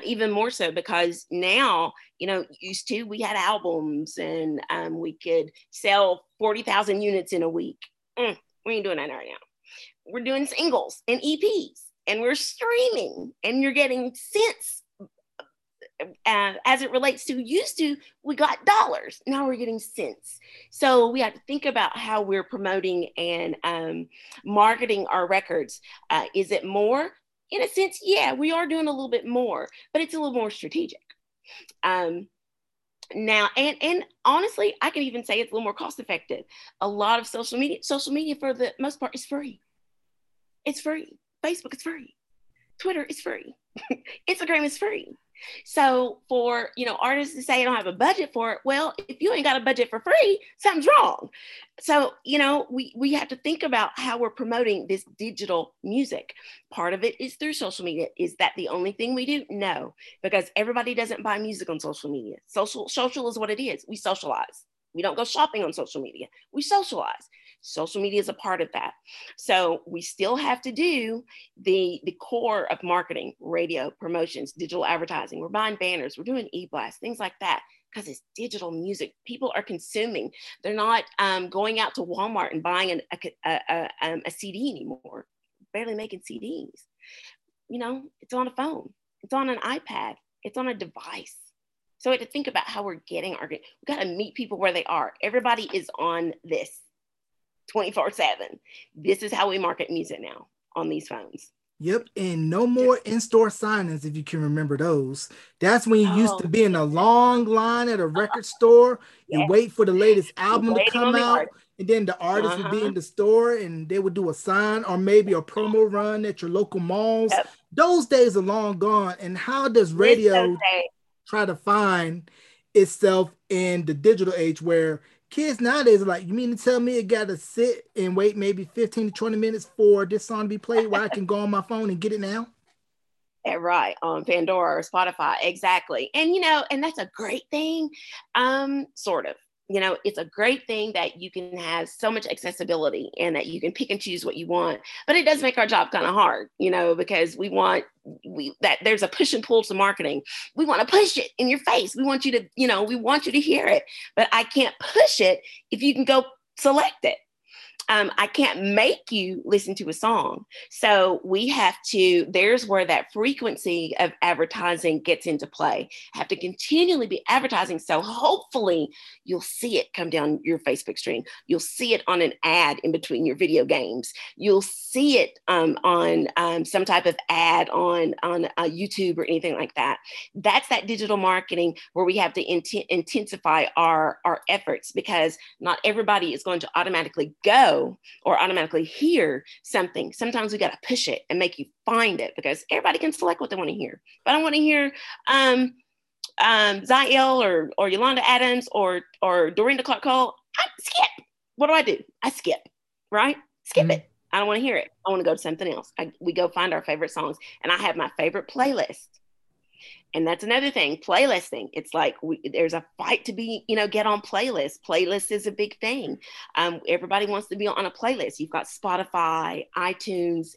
Even more so, because now, used to, we had albums and we could sell 40,000 units in a week. We ain't doing that right now. We're doing singles and EPs, and we're streaming, and you're getting cents. As it relates to used to, we got dollars. Now we're getting cents. So we have to think about how we're promoting and marketing our records. Is it more? In a sense, yeah, we are doing a little bit more, but it's a little more strategic. Now, and honestly, I can even say it's a little more cost effective. A lot of social media for the most part is free. It's free. Facebook is free. Twitter is free. Instagram is free. So for, you know, artists to say I don't have a budget for it, well, if you ain't got a budget for free, something's wrong. So, you know, we have to think about how we're promoting this digital music. Part of it is through social media. Is that the only thing we do? No, because everybody doesn't buy music on social media. Social is what it is. We socialize. We don't go shopping on social media. We socialize. Social media is a part of that. So we still have to do the core of marketing, radio, promotions, digital advertising. We're buying banners. We're doing e-blasts, things like that, because it's digital music. People are consuming. They're not going out to Walmart and buying a CD anymore. Barely making CDs. You know, it's on a phone. It's on an iPad. It's on a device. So we have to think about how we're getting our, we got to meet people where they are. Everybody is on this 24/7. This is how we market music now on these phones. Yep. And no more in-store signings, if you can remember those. That's when you used to be in a long line at a record store. You wait for the latest album to come out. And then the artist would be in the store and they would do a sign or maybe a promo run at your local malls. Yep. Those days are long gone. And how does radio try to find itself in the digital age, where kids nowadays are like, you mean to tell me it gotta sit and wait maybe 15 to 20 minutes for this song to be played where I can go on my phone and get it now? Yeah, right, on Pandora or Spotify, exactly. And you know, and that's a great thing, sort of. You know, it's a great thing that you can have so much accessibility and that you can pick and choose what you want, but it does make our job kind of hard, you know, because that there's a push and pull to marketing. We want to push it in your face. We want you to, you know, we want you to hear it, but I can't push it if you can go select it. I can't make you listen to a song. So we have to, there's where that frequency of advertising gets into play. Have to continually be advertising. So hopefully you'll see it come down your Facebook stream. You'll see it on an ad in between your video games. You'll see it on some type of ad on YouTube or anything like that. That's that digital marketing where we have to intensify our efforts, because not everybody is going to automatically go or automatically hear something. Sometimes we got to push it and make you find it, because everybody can select what they want to hear. If I don't want to hear Zael or Yolanda Adams or Dorinda Clark Cole, I skip. What do? I skip, right? Skip it. I don't want to hear it. I want to go to something else. We go find our favorite songs, and I have my favorite playlist. And that's another thing, playlisting. It's like there's a fight to be, you know, get on playlists. Playlists is a big thing. Everybody wants to be on a playlist. You've got Spotify, iTunes,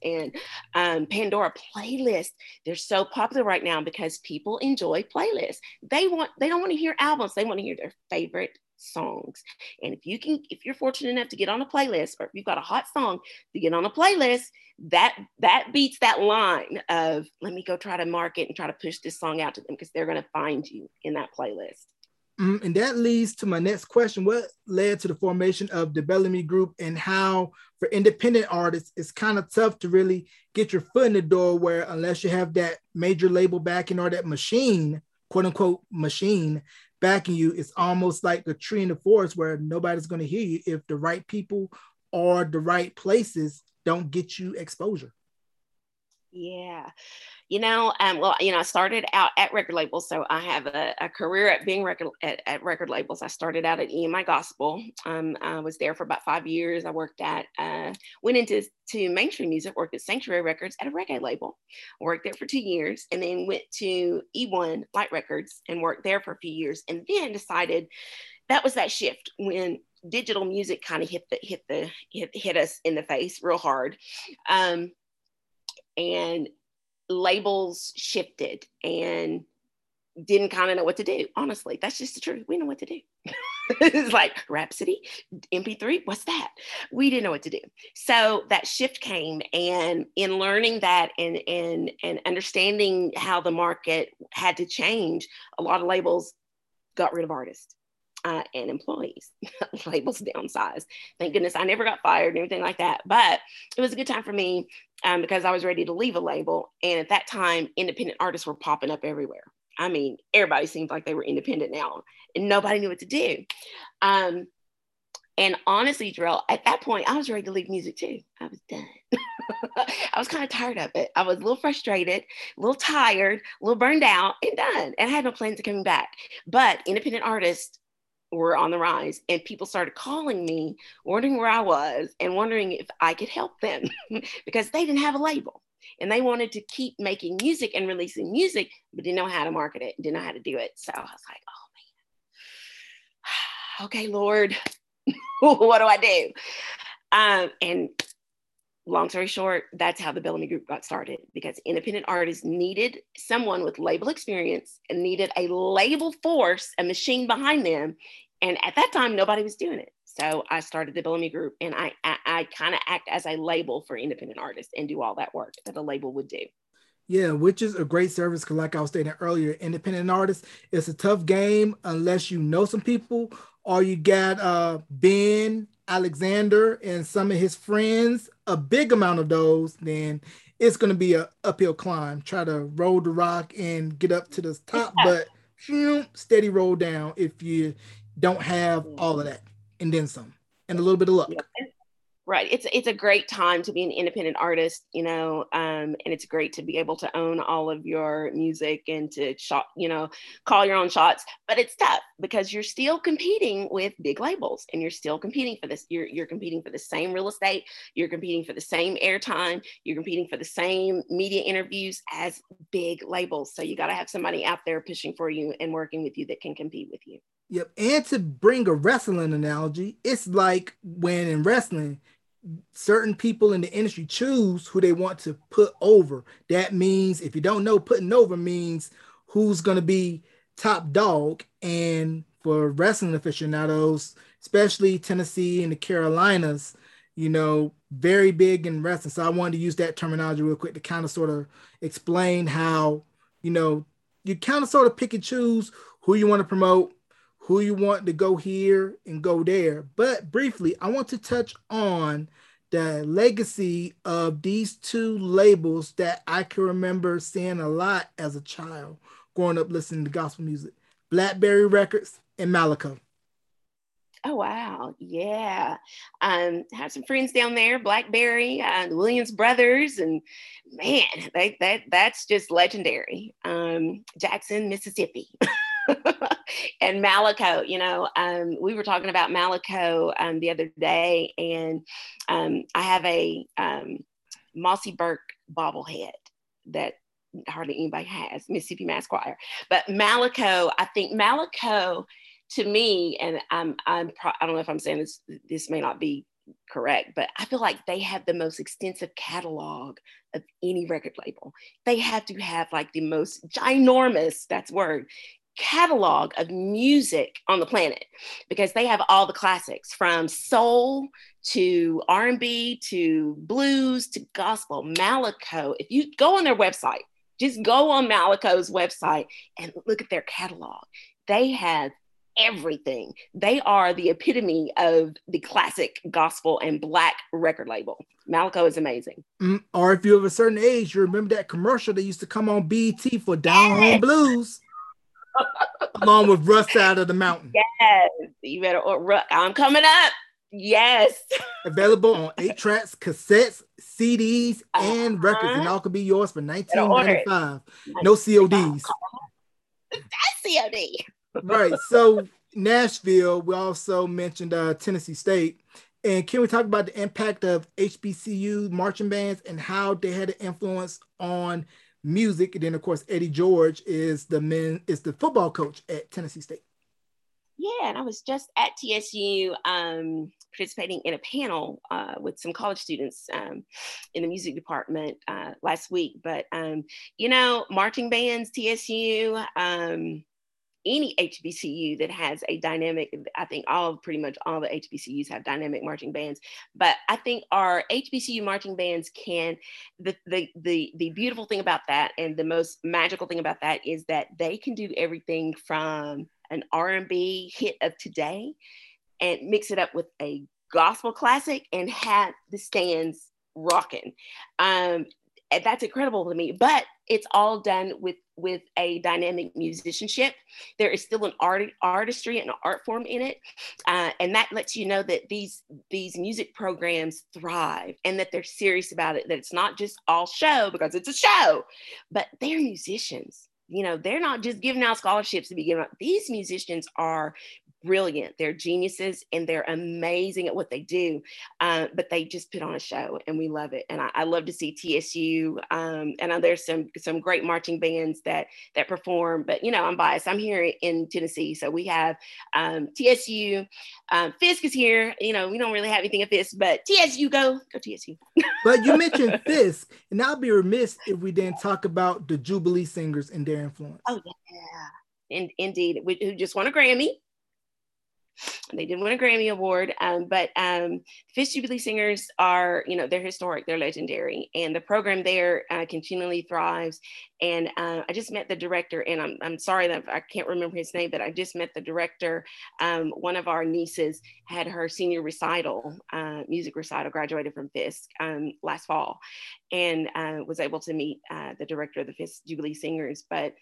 and Pandora. Playlists, they're so popular right now because people enjoy playlists. They don't want to hear albums. They want to hear their favorite songs. And if you're fortunate enough to get on a playlist, or if you've got a hot song to get on a playlist, that beats that line of, let me go try to market and try to push this song out to them, because they're going to find you in that playlist. And that leads to my next question. What led to the formation of the Bellamy Group, and how for independent artists, it's kind of tough to really get your foot in the door, where unless you have that major label backing or that machine, quote unquote machine, backing you, it's almost like a tree in the forest where nobody's going to hear you if the right people or the right places don't get you exposure. Yeah. You know, well, you know, I started out at record labels. So I have a career at being at record labels. I started out at EMI Gospel. I was there for about 5 years. I worked at, went into mainstream music, worked at Sanctuary Records at a reggae label. Worked there for 2 years, and then went to E1 Light Records and worked there for a few years, and then decided that was that shift when digital music kind of hit us in the face real hard. And labels shifted and didn't kind of know what to do. Honestly, that's just the truth. We didn't know what to do. It's like Rhapsody, MP3, what's that? We didn't know what to do. So that shift came, and in learning that and understanding how the market had to change, a lot of labels got rid of artists. And employees. Labels downsized. Thank goodness I never got fired and everything like that. But it was a good time for me because I was ready to leave a label. And at that time, independent artists were popping up everywhere. I mean, everybody seemed like they were independent now, and nobody knew what to do. And honestly, Jarrell, at that point, I was ready to leave music too. I was done. I was kind of tired of it. I was a little frustrated, a little tired, a little burned out and done. And I had no plans of coming back. But independent artists were on the rise, and people started calling me, wondering where I was and wondering if I could help them because they didn't have a label. And they wanted to keep making music and releasing music, but didn't know how to market it, didn't know how to do it. So I was like, oh man, okay, Lord, what do I do? And long story short, that's how the Bellamy Group got started, because independent artists needed someone with label experience and needed a label force, a machine behind them. And at that time, nobody was doing it. So I started the Bellamy Group, and I kind of act as a label for independent artists and do all that work that a label would do. Yeah, which is a great service, because like I was stating earlier, independent artists, it's a tough game unless you know some people, or you got Ben Alexander and some of his friends, a big amount of those, then it's going to be an uphill climb. Try to roll the rock and get up to the top, but steady roll down if you don't have all of that and then some and a little bit of luck. Right. It's a great time to be an independent artist, you know, and it's great to be able to own all of your music and to shop, you know, call your own shots. But it's tough because you're still competing with big labels, and you're still competing for this. You're competing for the same real estate. You're competing for the same airtime. You're competing for the same media interviews as big labels. So you got to have somebody out there pushing for you and working with you that can compete with you. Yep. And to bring a wrestling analogy, it's like when in wrestling, certain people in the industry choose who they want to put over. That means, if you don't know, putting over means who's going to be top dog. And for wrestling aficionados, especially Tennessee and the Carolinas, you know, very big in wrestling. So I wanted to use that terminology real quick to kind of sort of explain how, you know, you kind of sort of pick and choose who you want to promote, who you want to go here and go there. But briefly, I want to touch on the legacy of these two labels that I can remember seeing a lot as a child growing up listening to gospel music: Blackberry Records and Malico. Oh, wow. Yeah. Have some friends down there, Blackberry, the Williams brothers, and man, that's just legendary. Jackson, Mississippi. And Malico, you know, we were talking about Malico the other day, and I have a Mossy Burke bobblehead that hardly anybody has, Mississippi Mass Choir. But Malico, I think Malico to me, and I don't know if I'm saying this may not be correct, but I feel like they have the most extensive catalog of any record label. They have to have like the most ginormous, that's word, catalog of music on the planet, because they have all the classics from soul to R&B to blues to gospel. Malico, if you go on their website, just go on Malico's website and look at their catalog. They have everything. They are the epitome of the classic gospel and black record label. Malico is amazing. Or if you're of a certain age, you remember that commercial that used to come on BET for Down Home Blues. Along with Rust Out of the Mountain. Yes, you better. I'm coming up. Yes. Available on 8-tracks, cassettes, CDs, and records, and all could be yours for $19.95. No CODs. That's COD. Right. So Nashville. We also mentioned Tennessee State, and can we talk about the impact of HBCU marching bands and how they had an influence on music? And then of course Eddie George is the football coach at Tennessee State. Yeah, and I was just at TSU participating in a panel with some college students in the music department last week. But you know, marching bands, TSU, any HBCU that has a dynamic, I think pretty much all the HBCUs have dynamic marching bands, but I think our HBCU marching bands can, the beautiful thing about that and the most magical thing about that is that they can do everything from an R&B hit of today and mix it up with a gospel classic and have the stands rocking. And that's incredible to me, but it's all done with with a dynamic musicianship. There is still an artistry and an art form in it. And that lets you know that these music programs thrive and that they're serious about it, that it's not just all show because it's a show, but they're musicians. You know, they're not just giving out scholarships to be given out. These musicians are brilliant. They're geniuses and they're amazing at what they do, but they just put on a show and we love it. And I love to see TSU. And there's some great marching bands that perform, but you know, I'm biased. I'm here in Tennessee. So we have TSU. Fisk is here. You know, we don't really have anything at Fisk, but TSU, go TSU. But you mentioned Fisk, and I'll be remiss if we didn't talk about the Jubilee Singers and their influence. Oh yeah, indeed. Who just won a Grammy. They didn't win a Grammy Award, but Fish Jubilee Singers are, you know, they're historic, they're legendary, and the program there continually thrives. And I just met the director, and I'm sorry that I can't remember his name, but I just met the director. One of our nieces had her senior recital, music recital, graduated from Fisk last fall, and was able to meet the director of the Fisk Jubilee Singers. But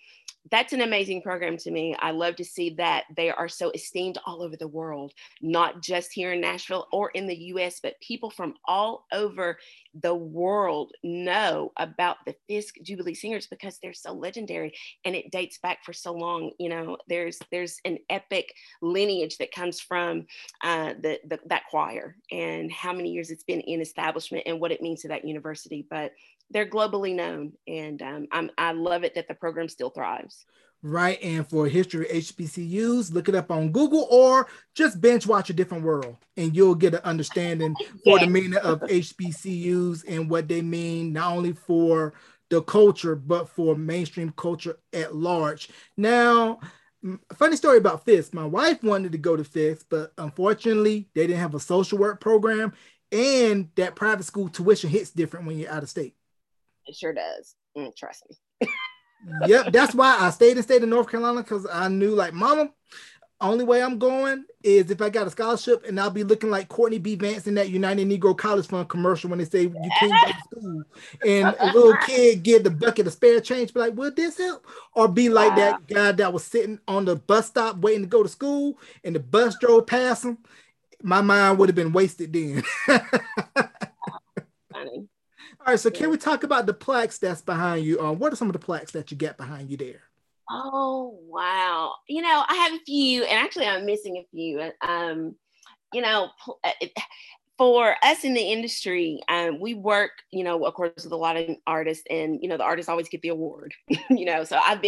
that's an amazing program to me. I love to see that they are so esteemed all over the world, not just here in Nashville or in the US, but people from all over the world know about the Fisk Jubilee Singers because they're so legendary and it dates back for so long. You know, there's an epic lineage that comes from that choir and how many years it's been in establishment and what it means to that university. But they're globally known, and I love it that the program still thrives. Right, and for history of HBCUs, look it up on Google or just binge watch A Different World, and you'll get an understanding for the meaning of HBCUs and what they mean, not only for the culture, but for mainstream culture at large. Now, funny story about Fisk. My wife wanted to go to Fisk, but unfortunately, they didn't have a social work program, and that private school tuition hits different when you're out of state. It sure does. Trust me. Yep, that's why I stayed in North Carolina, because I knew, like, Mama, only way I'm going is if I got a scholarship, and I'll be looking like Courtney B. Vance in that United Negro College Fund commercial when they say you can't go to school, and a little kid get the bucket of spare change, be like, "Will this help?" Or be like that guy that was sitting on the bus stop waiting to go to school, and the bus drove past him. My mind would have been wasted then. Funny. All right, so can we talk about the plaques that's behind you? What are some of the plaques that you get behind you there? Oh, wow. You know, I have a few, and actually I'm missing a few. You know, for us in the industry, we work, you know, of course, with a lot of artists, and, you know, the artists always get the award, you know, so I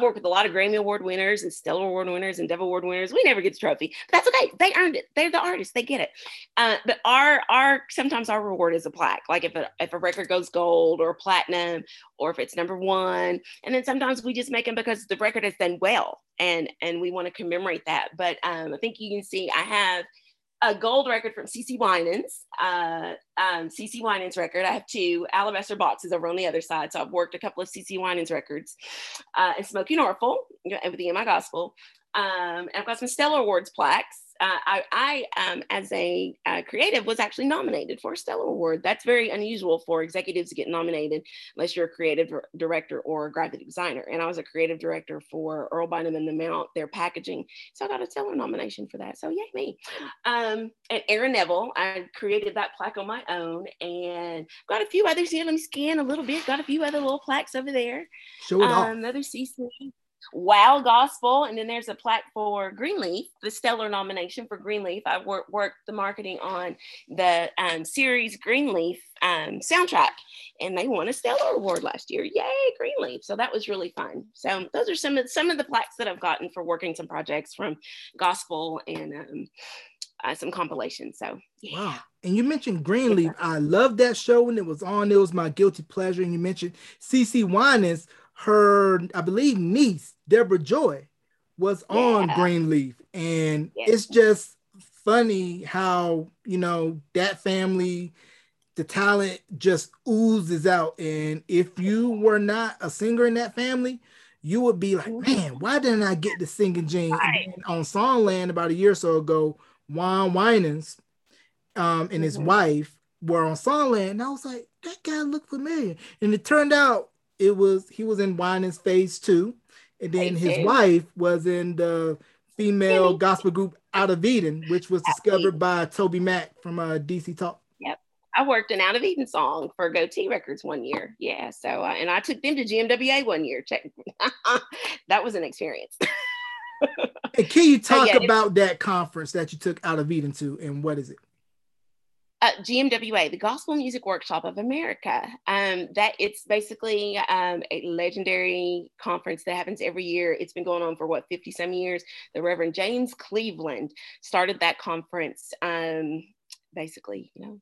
work with a lot of Grammy Award winners and Stellar Award winners and Dove Award winners. We never get the trophy, but that's okay. They earned it. They're the artists. They get it. But sometimes our reward is a plaque. Like if a record goes gold or platinum, or if it's #1, and then sometimes we just make them because the record has done well, and we want to commemorate that. But I think you can see, I have a gold record from CC Winans record. I have two alabaster boxes over on the other side. So I've worked a couple of CC Winans records, and Smoky Norfolk, everything in my gospel. And I've got some Stellar Awards plaques. I as a creative, was actually nominated for a Stellar Award. That's very unusual for executives to get nominated unless you're a creative director or a graphic designer. And I was a creative director for Earl Bynum and the Mount, their packaging. So I got a Stellar nomination for that. So yay me. And Aaron Neville, I created that plaque on my own, and got a few others here. Let me scan a little bit. Got a few other little plaques over there. Sure. Another CC. Wow Gospel, and then there's a plaque for Greenleaf, the Stellar nomination for Greenleaf. I worked the marketing on the series Greenleaf soundtrack, and they won a Stellar Award last year. Yay, Greenleaf. So that was really fun. So those are some of the plaques that I've gotten for working some projects from gospel and some compilations. So yeah. Wow. And you mentioned Greenleaf. I loved that show when it was on. It was my guilty pleasure. And you mentioned CC Winans. Her, I believe, niece, Deborah Joy, was on Greenleaf. And it's just funny how, you know, that family, the talent just oozes out. And if you were not a singer in that family, you would be like, man, why didn't I get the singing gene? And on Songland about a year or so ago, Juan Winans and his wife were on Songland. And I was like, that guy looked familiar. And it turned out it was, he was in Winans Phase 2, and then his wife was in the female gospel group Out of Eden, which was discovered by Toby Mack from DC Talk. Yep. I worked an Out of Eden song for Goatee Records one year. Yeah. So, and I took them to GMWA one year. That was an experience. And can you talk about that conference that you took Out of Eden to, and what is it? GMWA, the Gospel Music Workshop of America. That it's basically a legendary conference that happens every year. It's been going on for 50 some years. The Reverend James Cleveland started that conference, basically, you know,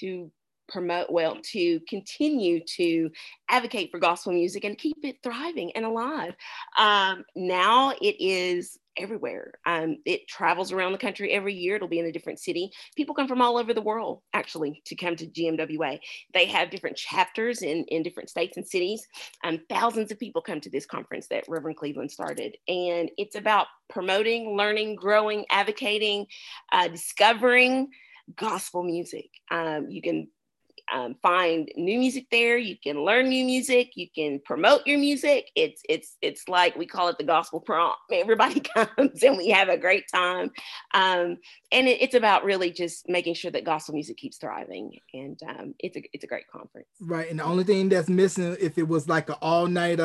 to promote, well, to continue to advocate for gospel music and keep it thriving and alive. Now it is everywhere. It travels around the country every year. It'll be in a different city. People come from all over the world, actually, to come to GMWA. They have different chapters in different states and cities. Thousands of people come to this conference that Reverend Cleveland started. And it's about promoting, learning, growing, advocating, discovering gospel music. You can find new music there. You can learn new music. You can promote your music. It's like, we call it the gospel prom. Everybody comes and we have a great time. And it's about really just making sure that gospel music keeps thriving. And it's a great conference. Right. And the only thing that's missing, if it was like an all night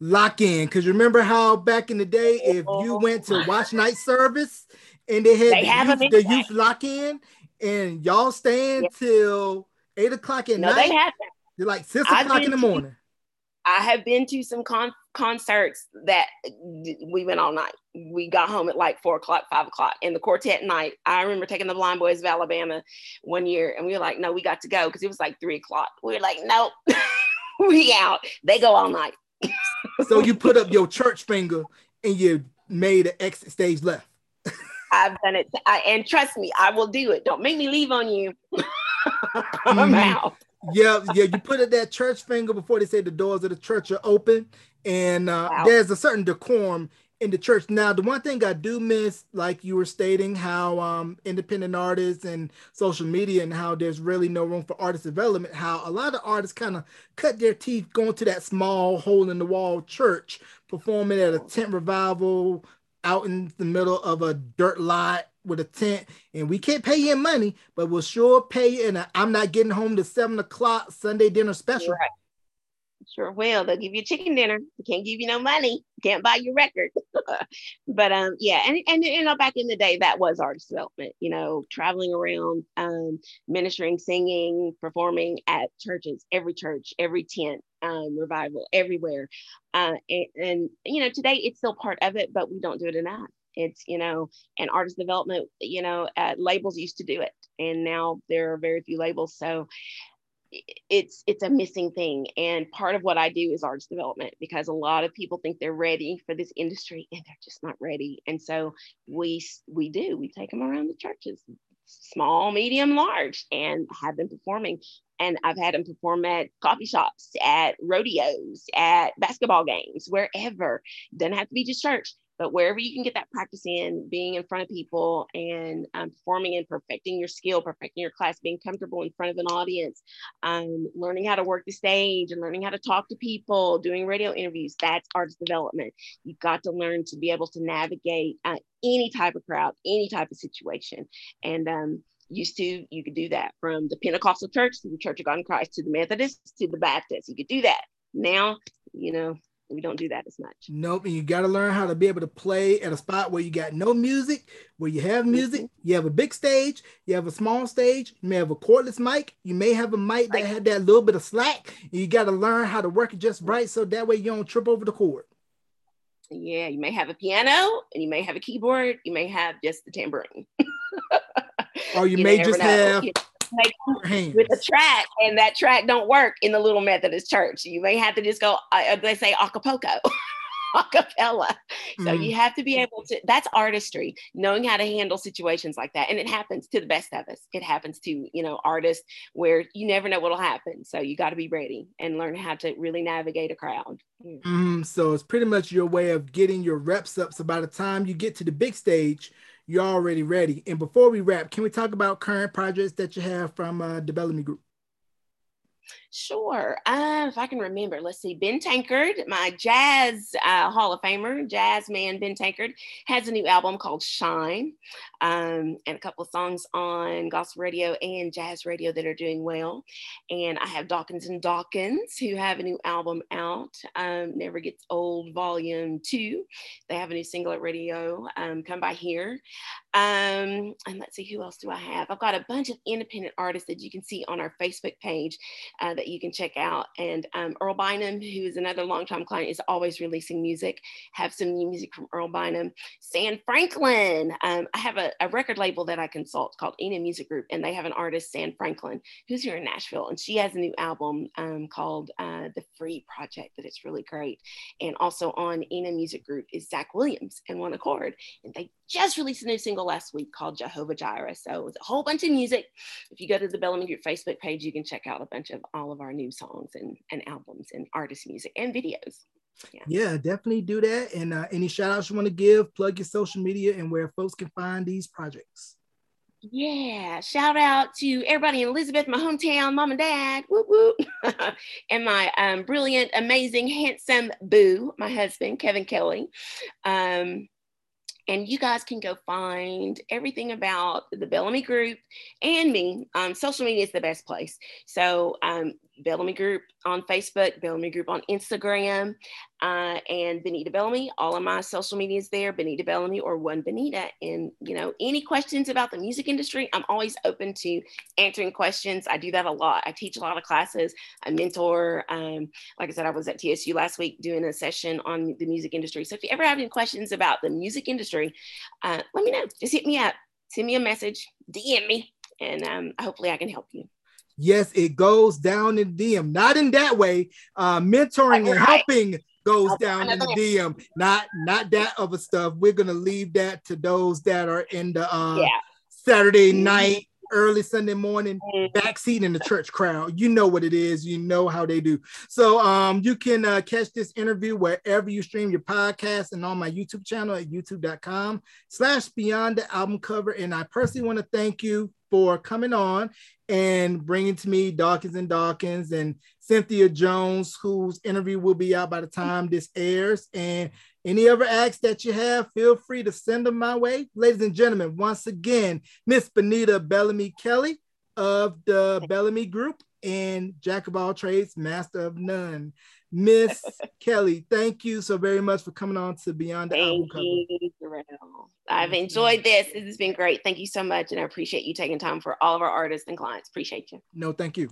lock in, because remember how back in the day, if you went to watch night service and they had the youth lock in, and y'all staying till 8 o'clock at night. They have that. They're like 6 o'clock in the morning. I have been to some concerts that we went all night. We got home at like 4 o'clock, 5 o'clock, and the quartet night. I remember taking the Blind Boys of Alabama one year, and we were like, no, we got to go, because it was like 3 o'clock. We were like, nope, we out. They go all night. So you put up your church finger and you made an exit stage left. I've done it. And trust me, I will do it. Don't make me leave on you. I'm out. Yeah, you put at that church finger before they say the doors of the church are open, and there's a certain decorum in the church. Now, the one thing I do miss, like you were stating, how independent artists and social media, and how there's really no room for artist development, how a lot of artists kind of cut their teeth going to that small hole-in-the-wall church, performing at a tent revival out in the middle of a dirt lot with a tent, and we can't pay you in money, but we'll sure pay you in a I'm not getting home to 7 o'clock Sunday dinner special. Right. Sure will. They'll give you chicken dinner. They can't give you no money. Can't buy your record. But and you know, back in the day, that was artist development. You know, traveling around, ministering, singing, performing at churches, every church, every tent, revival, everywhere. And you know, today it's still part of it, but we don't do it enough. It's, you know, and artist development, you know, labels used to do it, and now there are very few labels. So it's a missing thing. And part of what I do is artist development, because a lot of people think they're ready for this industry, and they're just not ready. And so we take them around the churches, small, medium, large, and have them performing. And I've had them perform at coffee shops, at rodeos, at basketball games, wherever. Doesn't have to be just church. But wherever you can get that practice in, being in front of people and performing and perfecting your skill, perfecting your class, being comfortable in front of an audience, learning how to work the stage and learning how to talk to people, doing radio interviews, that's artist development. You've got to learn to be able to navigate any type of crowd, any type of situation. And you could do that from the Pentecostal church to the Church of God in Christ, to the Methodists, to the Baptists. You could do that. Now, you know, we don't do that as much. Nope. And you got to learn how to be able to play at a spot where you got no music, where you have music, you have a big stage, you have a small stage, you may have a cordless mic, you may have a mic that had that little bit of slack. You got to learn how to work it just right, so that way you don't trip over the cord. Yeah, you may have a piano, and you may have a keyboard, you may have just the tambourine. Or you may just have... with a track, and that track don't work in the little Methodist church. You may have to just go, they say acapulco, acapella. Mm-hmm. So you have to be able to, that's artistry, knowing how to handle situations like that. And it happens to the best of us. It happens to, you know, artists where you never know what'll happen. So you got to be ready and learn how to really navigate a crowd. Mm-hmm. So it's pretty much your way of getting your reps up. So by the time you get to the big stage, you're already ready. And before we wrap, can we talk about current projects that you have from the Bellamy Group? Sure. If I can remember, let's see. Ben Tankard, my jazz Hall of Famer, jazz man Ben Tankard, has a new album called Shine, and a couple of songs on gospel radio and jazz radio that are doing well. And I have Dawkins and Dawkins, who have a new album out, Never Gets Old, Volume 2. They have a new single at radio, Come By Here. And let's see, who else do I have? I've got a bunch of independent artists that you can see on our Facebook page that you can check out. And Earl Bynum, who is another longtime client, is always releasing music. Have some new music from Earl Bynum. San Franklin. I have a record label that I consult called Ena Music Group, and they have an artist, San Franklin, who's here in Nashville. And she has a new album called The Free Project, but it's really great. And also on Ena Music Group is Zach Williams and One Accord. And they just released a new single last week called Jehovah Jireh. So it's a whole bunch of music. If you go to the Bellamy Group Facebook page, you can check out a bunch of all of our new songs and albums and artist music and videos. Yeah, definitely do that. And any shout outs you want to give, plug your social media and where folks can find these projects. Yeah, shout out to everybody in Elizabeth, my hometown, mom and dad, whoop whoop, and my brilliant, amazing, handsome boo, my husband, Kevin Kelly. And you guys can go find everything about the Bellamy Group and me. Social media is the best place. So Bellamy Group on Facebook, Bellamy Group on Instagram, and Benita Bellamy. All of my social media is there, Benita Bellamy or One Benita. And, you know, any questions about the music industry, I'm always open to answering questions. I do that a lot. I teach a lot of classes. I mentor. Like I said, I was at TSU last week doing a session on the music industry. So if you ever have any questions about the music industry, let me know. Just hit me up. Send me a message. DM me. And hopefully I can help you. Yes, it goes down in the DM. Not in that way. Mentoring and helping goes down in the DM. Not that other stuff. We're going to leave that to those that are in the Saturday night, early Sunday morning, backseat in the church crowd. You know what it is. You know how they do. So you can catch this interview wherever you stream your podcast and on my YouTube channel at youtube.com/beyondthealbumcover. And I personally want to thank you for coming on and bringing to me Dawkins and Dawkins and Cynthia Jones, whose interview will be out by the time this airs. And any other acts that you have, feel free to send them my way. Ladies and gentlemen, once again, Miss Benita Bellamy Kelly of the Bellamy Group and Jack of All Trades, Master of None. Miss Kelly, thank you so very much for coming on to Beyond the Album Cover. I've enjoyed this. This has been great. Thank you so much. And I appreciate you taking time for all of our artists and clients. Appreciate you. No, thank you.